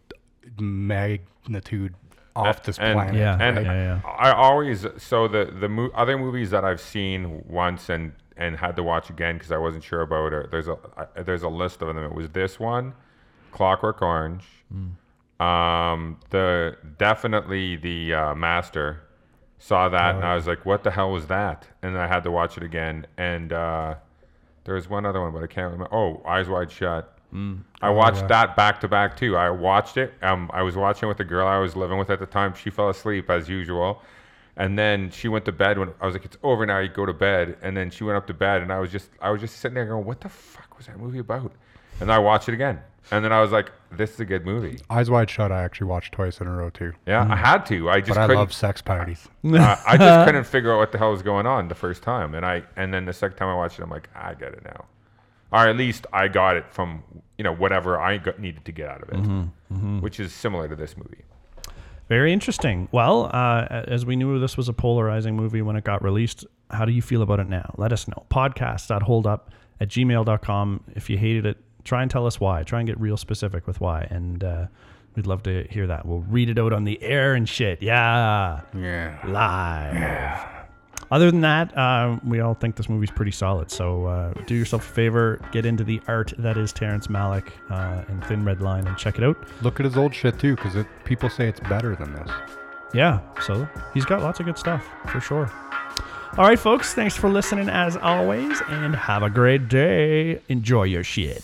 magnitude off this and, planet. Yeah, and like, yeah, yeah. I always so the the mo- other movies that I've seen once and and had to watch again because I wasn't sure about it. There's a uh, there's a list of them. It was this one, Clockwork Orange, mm. um, the definitely the uh, Master. Saw that oh, and I was like, "What the hell was that?" And I had to watch it again. And uh, there was one other one, but I can't remember. Oh, Eyes Wide Shut. Mm. I watched oh, wow. that back to back too. I watched it. Um, I was watching it with the girl I was living with at the time. She fell asleep as usual, and then she went to bed. When I was like, "It's over now. You go to bed." And then she went up to bed, and I was just, I was just sitting there going, "What the fuck was that movie about?" And then I watched it again, and then I was like, "This is a good movie." Eyes Wide Shut. I actually watched twice in a row too. Yeah, mm. I had to. I just. But I love sex parties. uh, I just couldn't figure out what the hell was going on the first time, and I, and then the second time I watched it, I'm like, I get it now. Or at least I got it from, you know, whatever I got, needed to get out of it, mm-hmm, mm-hmm. which is similar to this movie. Very interesting. Well, uh, as we knew this was a polarizing movie when it got released, how do you feel about it now? Let us know. podcast dot hold up at gmail dot com. If you hated it, try and tell us why. Try and get real specific with why. And uh, we'd love to hear that. We'll read it out on the air and shit. Yeah. Yeah. Live. Yeah. Other than that, uh, we all think this movie's pretty solid. So uh, do yourself a favor, get into the art that is Terrence Malick uh, and Thin Red Line and check it out. Look at his old shit too, because people say it's better than this. Yeah, so he's got lots of good stuff for sure. All right, folks, thanks for listening as always, and have a great day. Enjoy your shit.